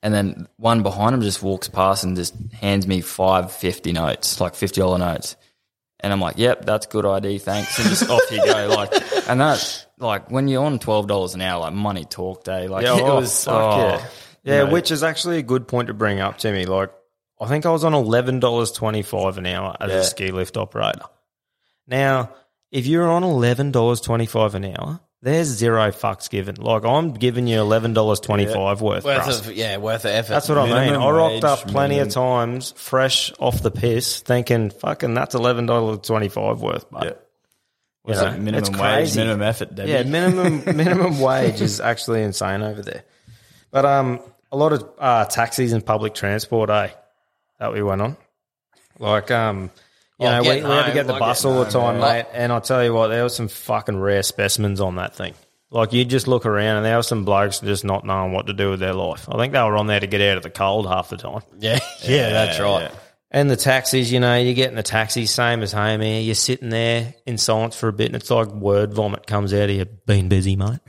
And then one behind him just walks past and just hands me five fifty notes, like fifty dollar notes. And I'm like, yep, that's good I D, thanks. And just off you go. Like, and that's like when you're on twelve dollars an hour, like money talk day. Like yeah, it oh, was, fuck oh, yeah. Yeah, you know. Which is actually a good point to bring up to me. Like, I think I was on eleven dollars and twenty-five cents an hour as yeah. a ski lift operator. Now, if you're on eleven dollars and twenty-five cents an hour, there's zero fucks given. Like, I'm giving you eleven dollars and twenty-five cents yeah. worth. Worth of, yeah, worth of effort. That's what minimum I mean. I rocked up plenty minimum. Of times fresh off the piss thinking, fucking, that's eleven dollars and twenty-five cents worth, mate. Yeah. Was it minimum it's wage, crazy. Minimum effort, Debbie? Yeah, minimum minimum wage is actually insane over there. But um, a lot of uh, taxis and public transport, eh, that we went on. Like, um... You know, we, we home, had to get the like bus all the time, home, mate, and I'll tell you what, there were some fucking rare specimens on that thing. Like, you just look around and there were some blokes just not knowing what to do with their life. I think they were on there to get out of the cold half the time. Yeah, yeah, yeah that's right. Yeah. And the taxis, you know, you get in the taxi, same as home here. You're sitting there in silence for a bit and it's like word vomit comes out of you, being busy, mate.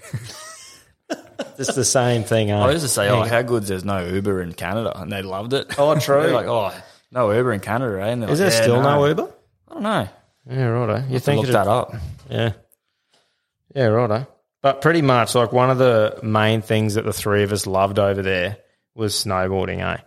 It's the same thing. I used to say, oh, how good's there's no Uber in Canada, and they loved it. Oh, true. Like, oh... No Uber in Canada, eh? And is like, there yeah, still no. no Uber? I don't know. Yeah, righto. You think look that up? Yeah, yeah, righto. But pretty much, like one of the main things that the three of us loved over there was snowboarding, eh?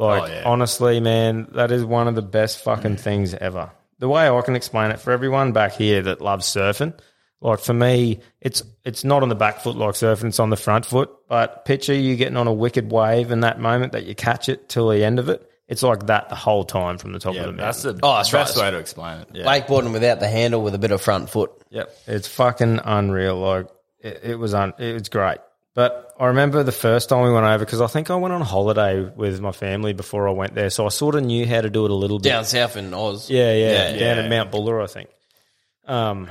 Like, oh, yeah. honestly, man, that is one of the best fucking things ever. The way I can explain it for everyone back here that loves surfing, like for me, it's it's not on the back foot like surfing, it's on the front foot. But picture you getting on a wicked wave and that moment that you catch it till the end of it, it's like that the whole time from the top yeah, of the mountain. That's the oh, that's best right. way to explain it. Yeah. Wakeboarding without the handle with a bit of front foot. Yep. It's fucking unreal. Like it, it was un, it was great. But I remember the first time we went over, because I think I went on holiday with my family before I went there, so I sort of knew how to do it a little bit. Down south in Oz. Yeah, yeah, yeah down yeah. at Mount Buller, I think. Um,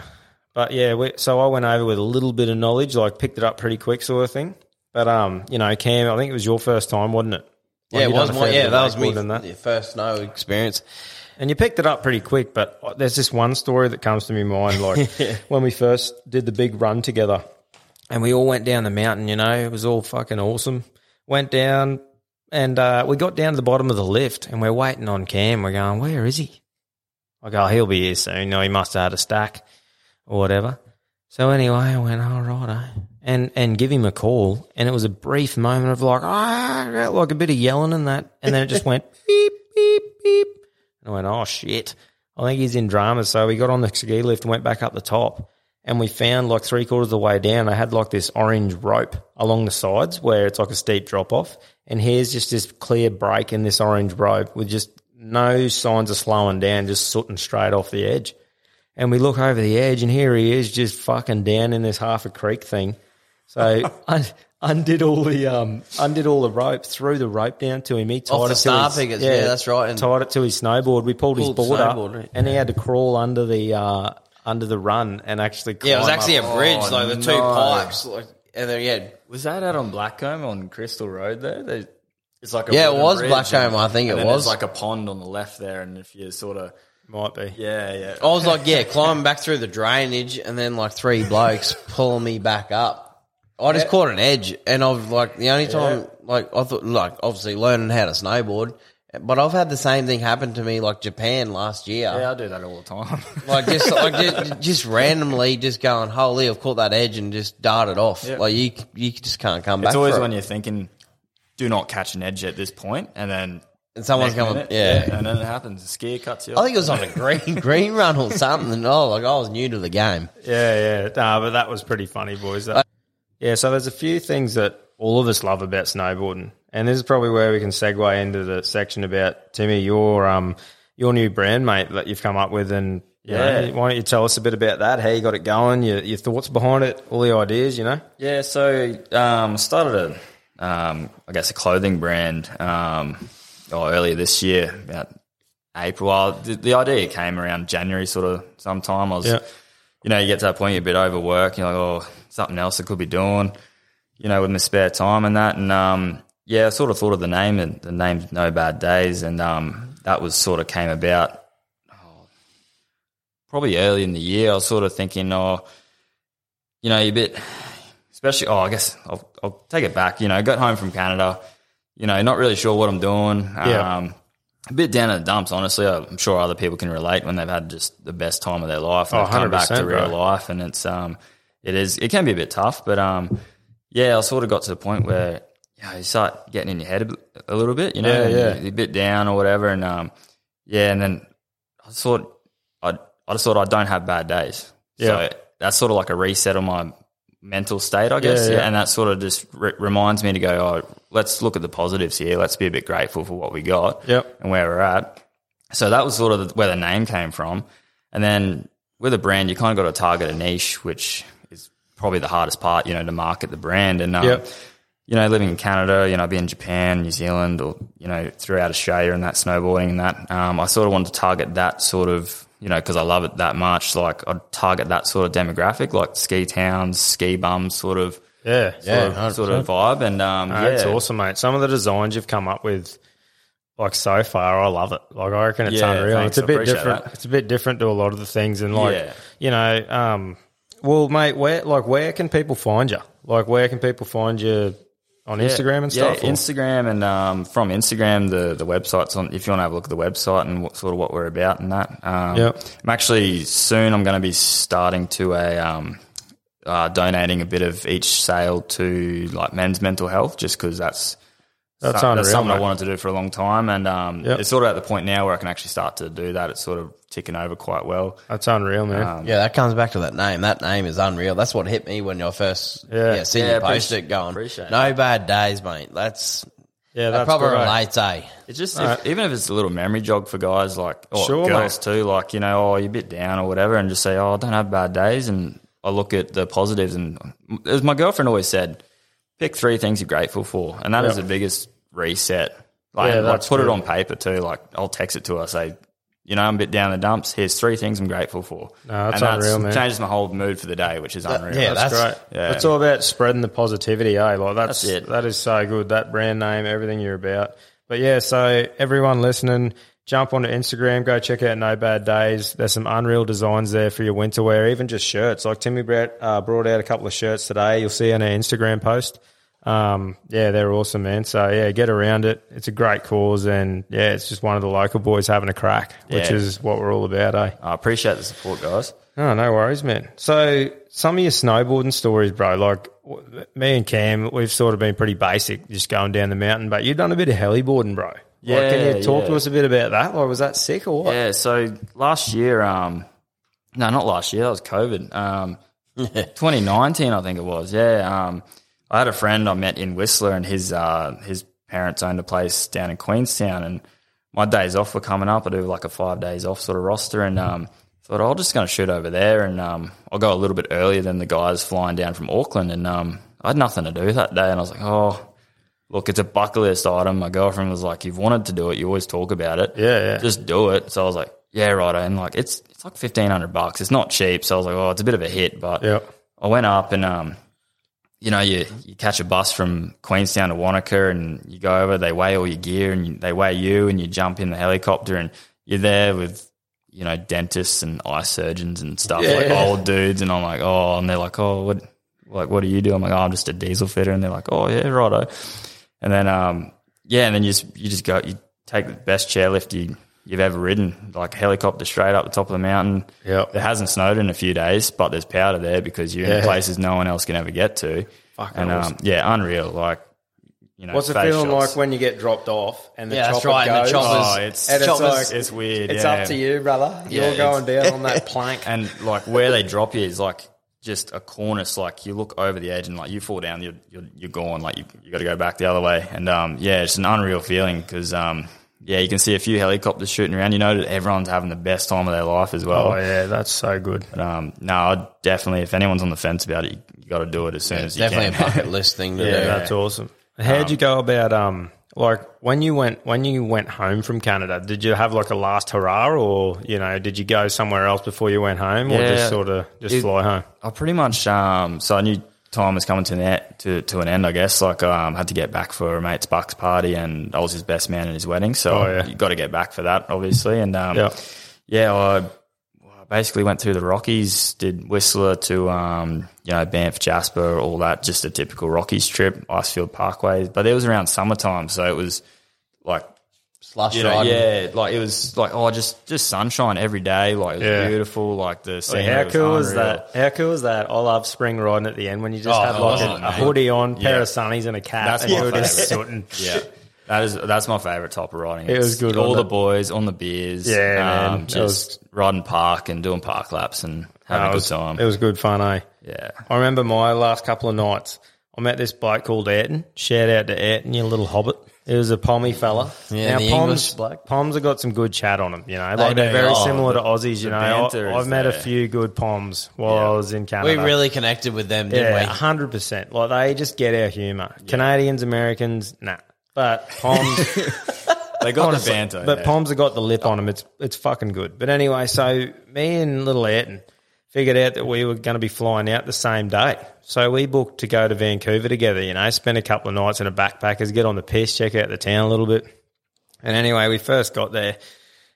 But, yeah, we, so I went over with a little bit of knowledge, like picked it up pretty quick sort of thing. But, um, you know, Cam, I think it was your first time, wasn't it? Like yeah, it was my, yeah, that was me, that. Your first snow experience. And you picked it up pretty quick, but there's this one story that comes to my mind, like yeah. when we first did the big run together. And we all went down the mountain, you know. It was all fucking awesome. Went down and uh, we got down to the bottom of the lift and we're waiting on Cam. We're going, where is he? I go, oh, he'll be here soon. No, he must have had a stack or whatever. So anyway, I went, oh, righto. And, and give him a call. And it was a brief moment of like, ah, like a bit of yelling and that. And then it just went beep, beep, beep. And I went, oh, shit. I think he's in drama. So we got on the ski lift and went back up the top. And we found like three quarters of the way down, I had like this orange rope along the sides where it's like a steep drop off. And here's just this clear break in this orange rope with just no signs of slowing down, just sooting straight off the edge. And we look over the edge and here he is just fucking down in this half a creek thing. So un- undid all the um, undid all the rope, threw the rope down to him. He tied off the it star to his, yeah, yeah, that's right. And tied it to his snowboard. We pulled, pulled his board up right? and he had to crawl under the uh, under the run and actually climb. Yeah, it was actually up. a bridge, oh, like the no. two pipes. Like, and then, yeah. Was that out on Blackcomb on Crystal Road there? They, it's like a Yeah, it was Blackcomb, I think it was. There's like a pond on the left there, and if you sort of. Might be. Yeah, yeah. I was like, yeah, climbing back through the drainage, and then like three blokes pulling me back up. I just yeah. caught an edge, and I've like, the only time, yeah. like, I thought, like, obviously learning how to snowboard. But I've had the same thing happen to me, like Japan last year. Yeah, I do that all the time. Like just, like just, just randomly, just going, holy, I've caught that edge and just darted off. Yep. Like you, you just can't come it's back. It's always when it. you're thinking, do not catch an edge at this point, and then and someone's going, minute, yeah. yeah, and then it happens. The skier cuts you off. I think it was on a green green run or something. And oh, like I was new to the game. Yeah, yeah, nah, but that was pretty funny, boys. That, uh, yeah, so there's a few things that all of us love about snowboarding. And this is probably where we can segue into the section about, Timmy, your um your new brand, mate, that you've come up with. And yeah, know, why don't you tell us a bit about that, how you got it going, your your thoughts behind it, all the ideas, you know? Yeah, so um, I started, a, um, I guess, a clothing brand um, oh, earlier this year, about April. I, the, the idea came around January sort of sometime. I was, yeah. you know, you get to that point, you're a bit overworked, you're like, oh, something else I could be doing, you know, with my spare time and that. And, um yeah, I sort of thought of the name, and the name's No Bad Daze, and um, that was sort of came about oh, probably early in the year. I was sort of thinking, oh, you know, you're a bit, especially, oh, I guess I'll, I'll take it back. You know, I got home from Canada, you know, not really sure what I'm doing. Yeah. Um, a bit down in the dumps, honestly. I'm sure other people can relate when they've had just the best time of their life and oh, they've come back to real bro. life, and it's um, it is it can be a bit tough, but um, yeah, I sort of got to the point where. Yeah, you start getting in your head a little bit, you know, yeah, yeah. You're a bit down or whatever, and um, yeah, and then I thought I I just thought I don't have bad days, yeah. So that's sort of like a reset on my mental state, I guess, yeah, yeah. and that sort of just re- reminds me to go, oh, let's look at the positives here, let's be a bit grateful for what we got, yep. and where we're at. So that was sort of the, where the name came from, and then with a brand, you kind of got to target a niche, which is probably the hardest part, you know, to market the brand, and um, yep. you know, living in Canada, you know, I've been in Japan, New Zealand, or, you know, throughout Australia and that snowboarding and that. Um, I sort of wanted to target that sort of, you know, because I love it that much, like I'd target that sort of demographic, like ski towns, ski bums sort of yeah, sort, yeah, of, sort of vibe. And um, no, yeah. It's awesome, mate. Some of the designs you've come up with, like so far, I love it. Like I reckon it's yeah, unreal. Thanks, it's a I bit different. That. It's a bit different to a lot of the things and like, yeah. you know, um, well, mate, where like where can people find you? Like where can people find you? On Instagram yeah, and stuff? Yeah, or? Instagram and um, from Instagram, the, the website's on, if you want to have a look at the website and what, sort of what we're about and that. Um, yep. I'm actually, soon I'm going to be starting to a, um, uh, donating a bit of each sale to like men's mental health just because that's That's, so, that's something mate. I wanted to do for a long time, and um, yep. it's sort of at the point now where I can actually start to do that. It's sort of ticking over quite well. That's unreal, man. Um, yeah, that comes back to that name. That name is unreal. That's what hit me when I first yeah, yeah seen yeah, you post it going, appreciate no it. Bad days, mate. That's yeah, that's that probably great. Relates, eh? It's just if, right. even if it's a little memory jog for guys like or sure, girls mate. Too, like you know, oh, you're a bit down or whatever, and just say, oh, I don't have bad days, and I look at the positives, and as my girlfriend always said. Pick three things you're grateful for, and that yep. is the biggest reset. Like, yeah, like put true. It on paper too. Like I'll text it to her, say, you know, I'm a bit down the dumps. Here's three things I'm grateful for. No, that's and unreal, that's, man. Changes my whole mood for the day, which is that, unreal. Yeah, that's, that's great. Yeah. It's all about spreading the positivity, eh? Like that's, that's it. That is so good. That brand name, everything you're about. But yeah, so everyone listening, jump onto Instagram, go check out No Bad Days. There's some unreal designs there for your winter wear, even just shirts. Like Timmy Brett uh, brought out a couple of shirts today. You'll see on our Instagram post. Um, yeah, they're awesome, man. So, yeah, get around it. It's a great cause, and, yeah, it's just one of the local boys having a crack, which yeah. is what we're all about, eh? I appreciate the support, guys. Oh, no worries, man. So some of your snowboarding stories, bro, like me and Cam, we've sort of been pretty basic just going down the mountain, but you've done a bit of heliboarding, bro. Yeah, like, can you talk yeah. to us a bit about that? Like, was that sick or what? Yeah, so last year, um, no, not last year, that was COVID. Um, twenty nineteen, I think it was, yeah. Um, I had a friend I met in Whistler, and his uh, his parents owned a place down in Queenstown, and my days off were coming up. I do like a five days off sort of roster, and um, thought, oh, I'm just going to shoot over there, and um, I'll go a little bit earlier than the guys flying down from Auckland, and um, I had nothing to do that day, and I was like, oh, look, it's a bucket list item. My girlfriend was like, you've wanted to do it. You always talk about it. Yeah, yeah. Just do it. So I was like, yeah, right. And like, it's it's like fifteen hundred bucks. It's not cheap. So I was like, oh, it's a bit of a hit. But yeah. I went up and, um, you know, you, you catch a bus from Queenstown to Wanaka, and you go over, they weigh all your gear, and you, they weigh you, and you jump in the helicopter, and you're there with, you know, dentists and eye surgeons and stuff, yeah. like old dudes. And I'm like, oh, and they're like, oh, what, like, what do you do? I'm like, oh, I'm just a diesel fitter. And they're like, oh, yeah, righto. And then, um, yeah, and then you just, you just go, you take the best chairlift you, you've ever ridden, like a helicopter straight up the top of the mountain. Yep. It hasn't snowed in a few days, but there's powder there because you're yeah. in places no one else can ever get to. Fucking and, awesome. um, yeah, unreal. Like, you know, what's it feeling shots. Like when you get dropped off and the yeah, chopper right, goes? Oh, it's, and it's, choppers, like, it's weird. It's yeah. up to you, brother. You're yeah, going down on that plank. And like where they drop you is like, just a cornice, like you look over the edge and like you fall down, you're you're, you're gone, like you you got to go back the other way. And um, yeah, it's an unreal feeling because um, yeah, you can see a few helicopters shooting around. You know that everyone's having the best time of their life as well. Oh yeah, that's so good. But, um, no, I'd definitely, if anyone's on the fence about it, you, you got to do it as soon yeah, as you definitely can. Definitely a bucket list thing. To yeah, do. That's awesome. How'd um, you go about um? Like when you went when you went home from Canada, did you have like a last hurrah, or you know, did you go somewhere else before you went home, or yeah, just sort of just it, fly home? I pretty much um, so I knew time was coming to an end, to, to an end, I guess. Like um, I had to get back for a mate's bucks party, and I was his best man at his wedding, so oh, yeah. you got to get back for that, obviously. And um, yeah, yeah I, I basically went through the Rockies, did Whistler to um, you know Banff, Jasper, all that, just a typical Rockies trip, Icefield Parkway. But it was around summertime, so it was like slush you know, riding. Yeah, like it was like oh, just, just sunshine every day. Like it was yeah. beautiful. Like the scenery. Like, how was cool unreal. Is that? How cool is that? I love spring riding at the end when you just oh, have like a, a hoodie on, yeah. pair of sunnies, and a cap. That's and you're just sitting. Yeah. That is that's my favourite type of riding. It was good. All the boys on the beers, yeah, um, man. Just was, riding park and doing park laps and having a good time. It was good fun, eh? Yeah. I remember my last couple of nights. I met this bloke called Ayrton. Shout out to Ayrton, you little hobbit. It was a Pommy fella. Yeah, now, the Poms, English bloke. Poms have got some good chat on them, you know. Like they they're very oh, similar to Aussies, you know. I, I've met there. a few good Poms while yeah. I was in Canada. We really connected with them, didn't yeah, we? one hundred percent. Like they just get our humour. Yeah. Canadians, Americans, nah. But Poms, they got honestly, the banter. But yeah. Poms have got the lip on them. It's it's fucking good. But anyway, so me and little Ayrton figured out that we were going to be flying out the same day. So we booked to go to Vancouver together. You know, spend a couple of nights in a backpackers, get on the piss, check out the town a little bit. And anyway, we first got there,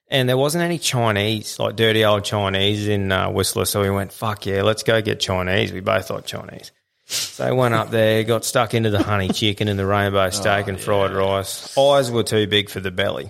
and there wasn't any Chinese, like dirty old Chinese in uh, Whistler. So we went, fuck yeah, let's go get Chinese. We both like Chinese. So I went up there, got stuck into the honey chicken and the rainbow steak oh, and fried yeah. rice. Eyes were too big for the belly.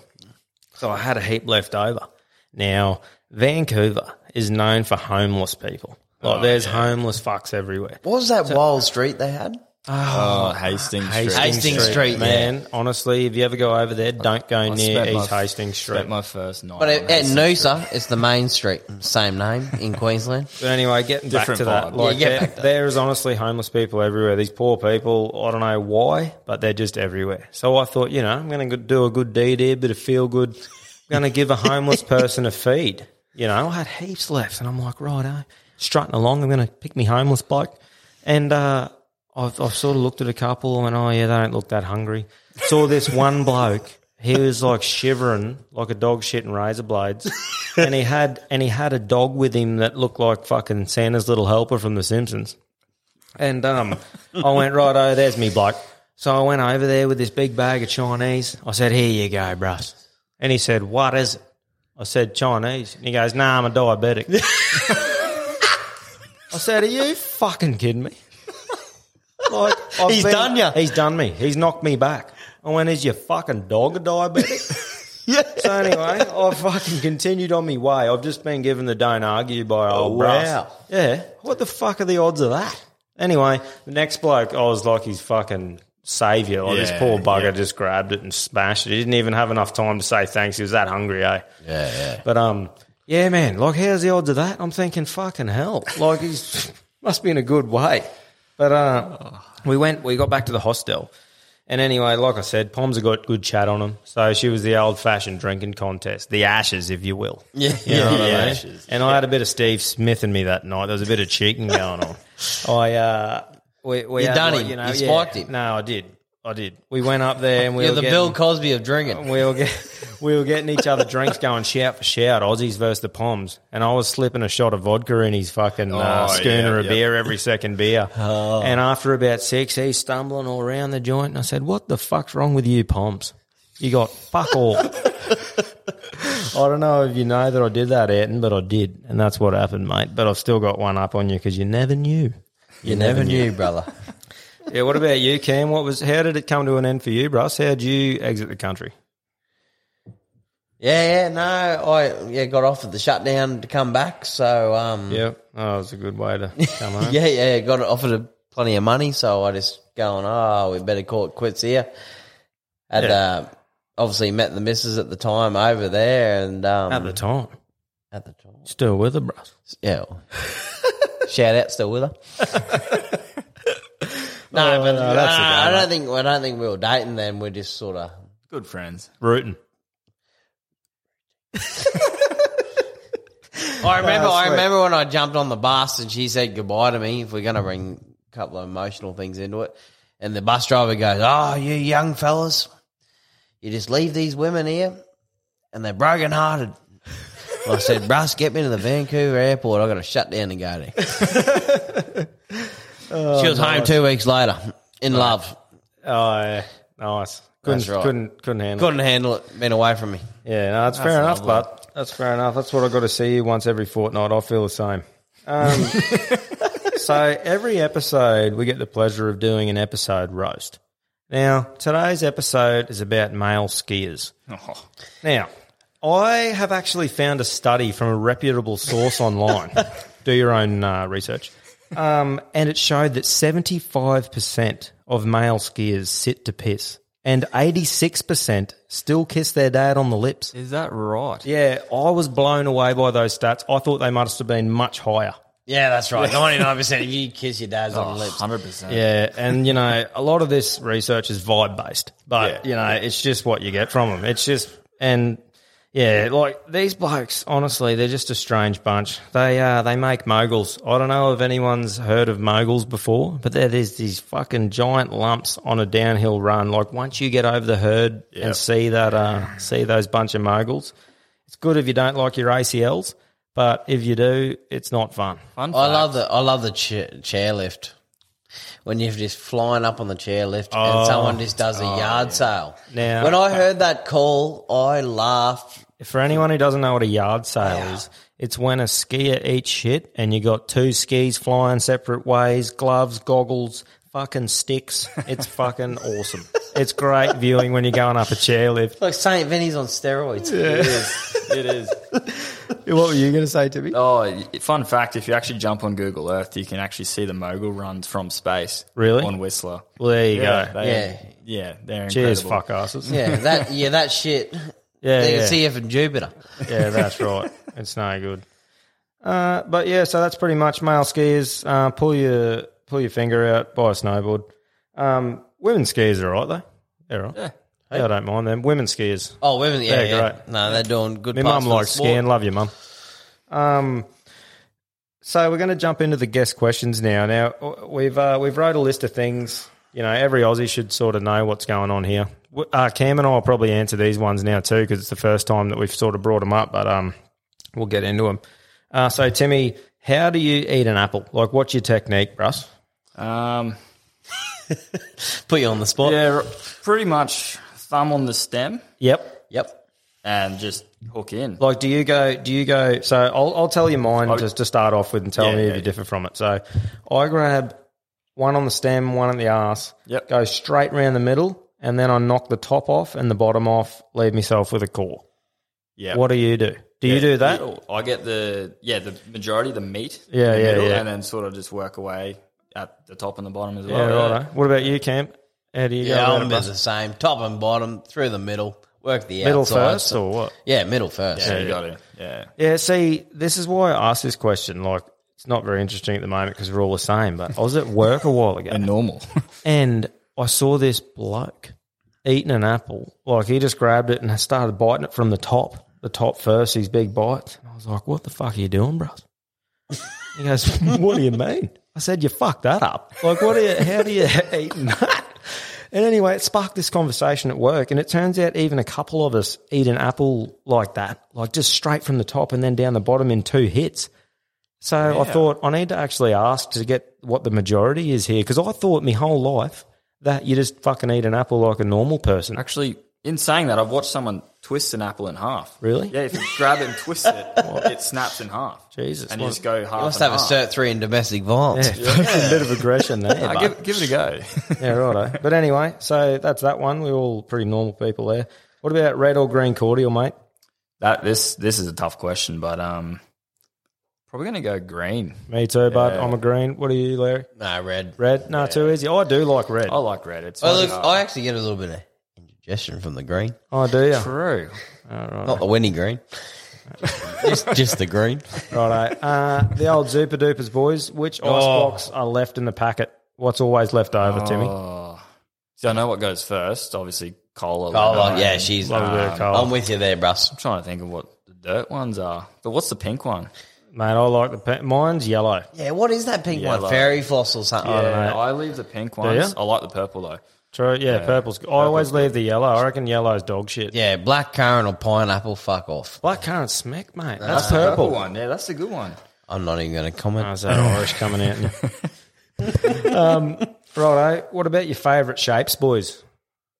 So I had a heap left over. Now, Vancouver is known for homeless people. Like oh, there's yeah. homeless fucks everywhere. What was that so, wild street they had? Oh, oh Hastings Street. Hastings Street, man. Yeah. Honestly, if you ever go over there, don't go I near East my, Hastings Street. Spent my first night. But at, at Noosa, it's the main street, same name in Queensland. So anyway, getting Different back to vibe. that, like yeah, there, there is honestly homeless people everywhere. These poor people, I don't know why, but they're just everywhere. So I thought, you know, I'm going to do a good deed here, bit of feel good. I'm going to give a homeless person a feed. You know, I had heaps left, and I'm like, right, I'm strutting along. I'm going to pick me homeless bloke, and uh, I've, I've sort of looked at a couple and went, oh, yeah, they don't look that hungry. Saw this one bloke. He was like shivering like a dog shitting razor blades. And he had and he had a dog with him that looked like fucking Santa's little helper from The Simpsons. And um, I went, right, oh, there's me bloke. So I went over there with this big bag of Chinese. I said, here you go, bruss. And he said, what is it? I said, Chinese. And he goes, nah, I'm a diabetic. I said, are you fucking kidding me? Like, he's been, done you. He's done me. He's knocked me back. I went, is your fucking dog a diabetic? Yeah. So anyway, I fucking continued on my way. I've just been given the don't argue by old oh, bruss. Wow. Yeah. What the fuck are the odds of that? Anyway, the next bloke, I was like his fucking saviour. Like yeah, this poor bugger yeah. just grabbed it and smashed it. He didn't even have enough time to say thanks. He was that hungry, eh? Yeah, yeah. But, um, yeah, man, like how's the odds of that? I'm thinking fucking hell. Like he's must be in a good way. But uh, we went, we got back to the hostel. And anyway, like I said, Pom's have got good chat on him. So she was the old-fashioned drinking contest, the ashes, if you will. Yeah. You know what yeah. I mean? Ashes. And yeah. I had a bit of Steve Smith in me that night. There was a bit of cheating going on. I, uh, we, we you had, done like, him. You know, you spiked yeah. him. No, I did. I did. We went up there and we You're were the getting, Bill Cosby of drinking. We were, get, we were getting each other drinks going shout for shout, Aussies versus the Poms, and I was slipping a shot of vodka in his fucking oh, uh, schooner yeah, of yeah. beer every second beer. Oh. And after about six, he's stumbling all around the joint, and I said, what the fuck's wrong with you Poms? You got fuck all. I don't know if you know that I did that, Ayrton, but I did, and that's what happened, mate. But I've still got one up on you because you never knew. You, you never knew, knew brother. Yeah, what about you, Cam? What was? How did it come to an end for you, Bruss? How did you exit the country? Yeah, yeah, no, I yeah got off at the shutdown to come back, so um, yeah, oh, it was a good way to come home. yeah, yeah, got offered plenty of money, so I just going, oh, we better call it quits here. And yeah. uh, obviously met the missus at the time over there, and um, at the time, at the time, still with her, Bruss? Yeah, shout out, still with her. No, oh, but no, that's no, I don't think I don't think we were dating then. We're just sort of good friends, rooting. I remember, no, I remember when I jumped on the bus and she said goodbye to me. If we're going to bring a couple of emotional things into it, and the bus driver goes, "Oh, you young fellas, you just leave these women here, and they're broken hearted." I said, "Bruss, get me to the Vancouver airport. I got to shut down and go there." Oh, she was nice. Home two weeks later, in love. Oh, yeah. Nice. Couldn't, right. couldn't, couldn't handle couldn't it. Couldn't handle it, been away from me. Yeah, no, that's, that's fair enough, but that's fair enough. That's what I've got to see you once every fortnight. I feel the same. Um, so every episode, we get the pleasure of doing an episode roast. Now, today's episode is about male skiers. Oh. Now, I have actually found a study from a reputable source online. Do your own uh, research. Um, and it showed that seventy-five percent of male skiers sit to piss and eighty-six percent still kiss their dad on the lips. Is that right? Yeah, I was blown away by those stats. I thought they must have been much higher. Yeah, that's right. ninety-nine percent of you kiss your dad's oh, on the lips. one hundred percent. Yeah, and, you know, a lot of this research is vibe-based, but, yeah. you know, it's just what you get from them. It's just – and – yeah, like these blokes, honestly, they're just a strange bunch. They uh, they make moguls. I don't know if anyone's heard of moguls before, but there, there's these fucking giant lumps on a downhill run. Like once you get over the herd yep. and see that uh, see those bunch of moguls, it's good if you don't like your A C Ls, but if you do, it's not fun. Fun fact. I love the I love the ch- chairlift. When you're just flying up on the chairlift oh, and someone just does a oh, yard yeah. sale. Now, when I heard that call, I laughed. For anyone who doesn't know what a yard sale yeah. is, It's when a skier eats shit and you got two skis flying separate ways, gloves, goggles, fucking sticks. It's fucking awesome. It's great viewing when you're going up a chairlift. It's like Saint Vinny's on steroids. Yeah. It is. It is. What were you going to say, Timmy? Oh, fun fact, if you actually jump on Google Earth, you can actually see the mogul runs from space. Really? On Whistler. Well, there you yeah, go. They, yeah. Yeah, they're Cheers, incredible. Cheers, fuck asses. Yeah, that, yeah, that shit. Yeah, they yeah. can see you from Jupiter. Yeah, that's right. It's no good. Uh, but, yeah, so that's pretty much male skiers. Uh, pull your pull your finger out, buy a snowboard. Um, women skiers are right, though. They're right. Yeah. I don't mind them. Women skiers. Oh, women, yeah, they're yeah. great. No, they're doing good. My mum likes skiing. Love your mum. Um, so we're going to jump into the guest questions now. Now we've uh, we've wrote a list of things. You know, every Aussie should sort of know what's going on here. Uh, Cam and I will probably answer these ones now too because it's the first time that we've sort of brought them up. But um, we'll get into them. Uh, so Timmy, how do you eat an apple? Like, what's your technique, Russ? Um, put you on the spot. Yeah, pretty much. Thumb on the stem. Yep. Yep. And just hook in. Like, do you go, do you go, so I'll I'll tell you mine I, just to start off with and tell yeah, me if yeah, you yeah. differ from it. So I grab one on the stem, one at the arse, yep. go straight round the middle, and then I knock the top off and the bottom off, leave myself with a core. Yeah. What do you do? Do yeah, you do that? I get the, yeah, the majority, the meat. Yeah, the yeah, middle, yeah. And then sort of just work away at the top and the bottom as well. Yeah, right. Yeah. What about you, Cam? How do you yeah, go I'm about the same. Top and bottom, through the middle, work the middle outside. Middle first so, or what? Yeah, middle first. Yeah, yeah, you got it. Yeah. Yeah, see, this is why I asked this question. Like, it's not very interesting at the moment because we're all the same, but I was at work a while ago. And normal. And I saw this bloke eating an apple. Like, he just grabbed it and started biting it from the top, the top first, these big bites. And I was like, what the fuck are you doing, bros? He goes, what do you mean? I said, you fucked that up. Like, what? Are you, how do you eat that? And anyway, it sparked this conversation at work, and it turns out even a couple of us eat an apple like that, like just straight from the top and then down the bottom in two hits. So yeah. I thought I need to actually ask to get what the majority is here because I thought my whole life that you just fucking eat an apple like a normal person. Actually, in saying that, I've watched someone twist an apple in half. Really? Yeah, if you grab it and twist it, it snaps in half. Jesus. And you just go half and half. You must have half. A cert three in domestic violence. Yeah, yeah. A bit of aggression there. No, give, give it a go. Yeah, righto. But anyway, so that's that one. We're all pretty normal people there. What about red or green cordial, mate? That This this is a tough question, but um, probably going to go green. Me too, bud. Yeah. I'm a green. What are you, Larry? Nah, red. Red? Nah, yeah. Too easy. I do like red. I like red. It's oh, look, I actually get a little bit of suggestion from the green. Oh, do you? True. All right. Not the winning green. just, just the green. Righto. Uh, the old Zupa Dupas boys, which oh. icebox are left in the packet? What's always left over, oh. Timmy? See, I know what goes first. Obviously, cola. Cola, yeah, she's... Um, cola. I'm with you there, Russ. I'm trying to think of what the dirt ones are. But what's the pink one? Mate, I like the pink. Mine's yellow. Yeah, what is that pink yellow. One? Fairy floss or something? Yeah, I don't know. I leave the pink ones. I like the purple, though. True, yeah, yeah. Purple's – I always leave the yellow. I reckon yellow's dog shit. Yeah, blackcurrant or pineapple, fuck off. Blackcurrant smack, mate. No, that's, that's purple. Purple one. Yeah, that's a good one. I'm not even going to comment. Oh, is that Irish coming out now? um, righto, what about your favourite shapes, boys?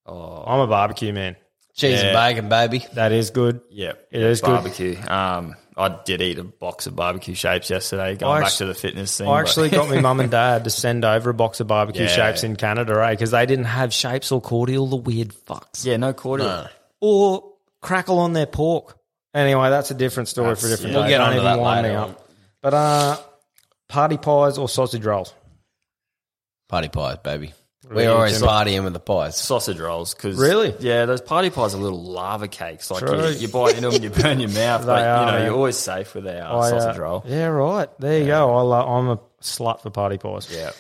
Oh, I'm a barbecue man. Cheese yeah. and bacon, baby. That is good. Yeah, it is barbecue. Good. Um, I did eat a box of barbecue shapes yesterday, going I back actually, to the fitness thing. I actually got my mum and dad to send over a box of barbecue yeah. shapes in Canada, eh? Because they didn't have shapes or cordial, the weird fucks. Yeah, no cordial. No. Or crackle on their pork. Anyway, that's a different story that's, for a different yeah, day. We'll get on to that later on. But uh, party pies or sausage rolls? Party pies, baby. Really, we're always partying with the pies. Sausage rolls. Cause, really? Yeah, those party pies are little lava cakes. Like you, you bite into them and you burn your mouth. But, are, you know, man. You're always safe with our I, sausage roll. Uh, yeah, right. There you yeah. go. I love, I'm a slut for party pies. Yeah.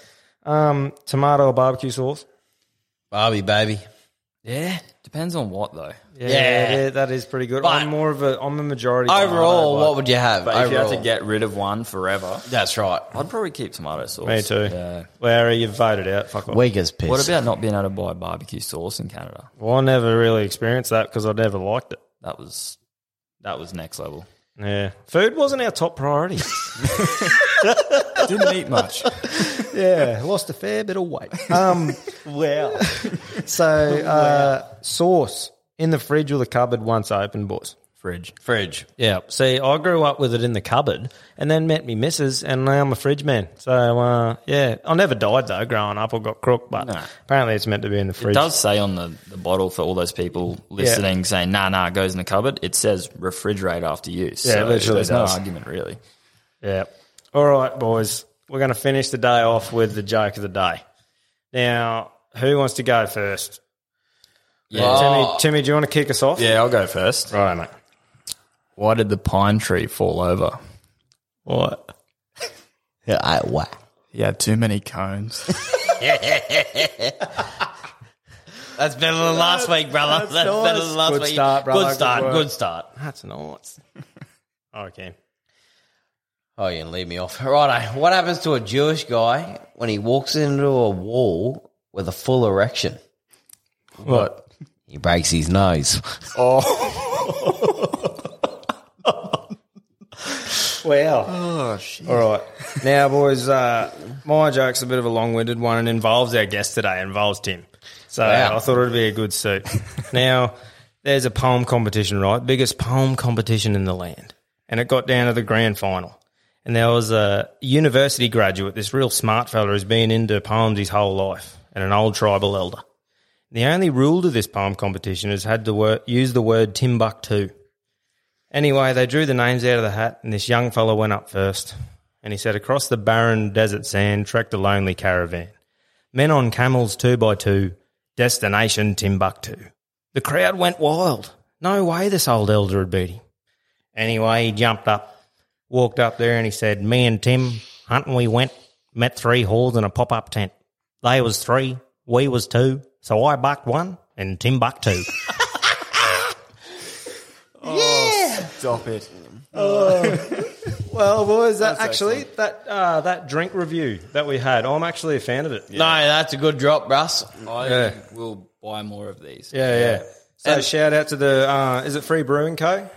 Um, tomato or barbecue sauce? Barbie, baby. Yeah. Depends on what, though. Yeah, yeah. yeah that is pretty good. But I'm more of a, I'm a majority. Overall, what would you have? But overall. If you had to get rid of one forever. That's right. I'd probably keep tomato sauce. Me too. Yeah. Larry, you've voted out. Fuck off. Weak as piss. What about not being able to buy barbecue sauce in Canada? Well, I never really experienced that because I never liked it. That was, that was next level. Yeah. Food wasn't our top priority. Didn't eat much. Yeah, lost a fair bit of weight. Um, wow. So uh, wow. Sauce in the fridge or the cupboard once open, boys? Fridge. Fridge. Yeah. See, I grew up with it in the cupboard and then met me missus, and now I'm a fridge man. So, uh, yeah. I never died, though, growing up or got crook, but no. Apparently it's meant to be in the fridge. It does say on the, the bottle for all those people listening yeah. saying, nah, nah, it goes in the cupboard. It says refrigerate after use. Yeah, so literally there's does. No argument, really. Yeah. All right, boys. We're going to finish the day off with the joke of the day. Now, who wants to go first? Yeah. Oh. Timmy, Timmy, do you want to kick us off? Yeah, I'll go first. Right, mate. Why did the pine tree fall over? What? Yeah, I, why? He had too many cones. That's better than last week, brother. That's, that's, that's better than last good week. Good start, brother. Good start, good, good start. That's nice. Okay. Oh, you can leave me off. Righto. What happens to a Jewish guy when he walks into a wall with a full erection? What? He breaks his nose. Oh. Wow. Oh, shit. All right. Now, boys, uh, my joke's a bit of a long-winded one and involves our guest today, involves Tim. So wow. I thought it would be a good suit. Now, there's a poem competition, right? Biggest poem competition in the land. And it got down to the grand final. And there was a university graduate, this real smart fella who's been into poems his whole life, and an old tribal elder. The only rule to this poem competition is had to wor- use the word Timbuktu. Anyway, they drew the names out of the hat, and this young fellow went up first. And he said, across the barren desert sand trekked a lonely caravan. Men on camels two by two, destination Timbuktu. The crowd went wild. No way this old elder would beat him. Anyway, he jumped up, walked up there, and he said, me and Tim, hunting we went, met three whores in a pop-up tent. They was three, we was two, so I bucked one, and Tim bucked two. Stop it. Oh. Well, boys, that that's actually, excellent. that uh, that drink review that we had, I'm actually a fan of it. Yeah. No, that's a good drop, Russ. I yeah. will buy more of these. Yeah, yeah. yeah. So and shout out to the, uh, is it Free Brewing Co?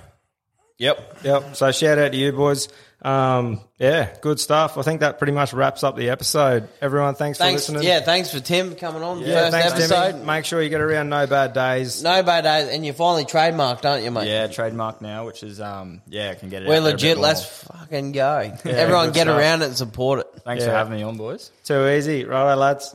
Yep. Yep. So shout out to you, boys. Um, yeah, good stuff. I think that pretty much wraps up the episode. Everyone, thanks, thanks for listening. Yeah, thanks for Tim coming on yeah, the first thanks, episode. Timmy. Make sure you get around No Bad Daze. No Bad Daze, and you're finally trademarked, aren't you, mate? Yeah, trademarked now, which is, um, yeah, I can get it. We're out legit. Let's fucking go. Yeah, everyone get stuff. Around it and support it. Thanks yeah. for having me on, boys. Too easy. Righto, lads.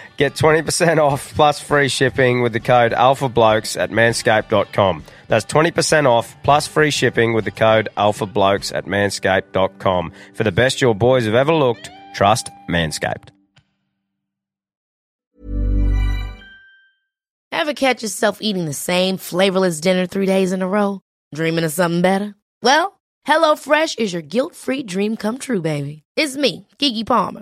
Get twenty percent off plus free shipping with the code ALPHABLOKES at manscaped dot com. That's twenty percent off plus free shipping with the code ALPHABLOKES at manscaped dot com. For the best your boys have ever looked, trust Manscaped. Ever catch yourself eating the same flavorless dinner three days in a row? Dreaming of something better? Well, HelloFresh is your guilt-free dream come true, baby. It's me, Keke Palmer.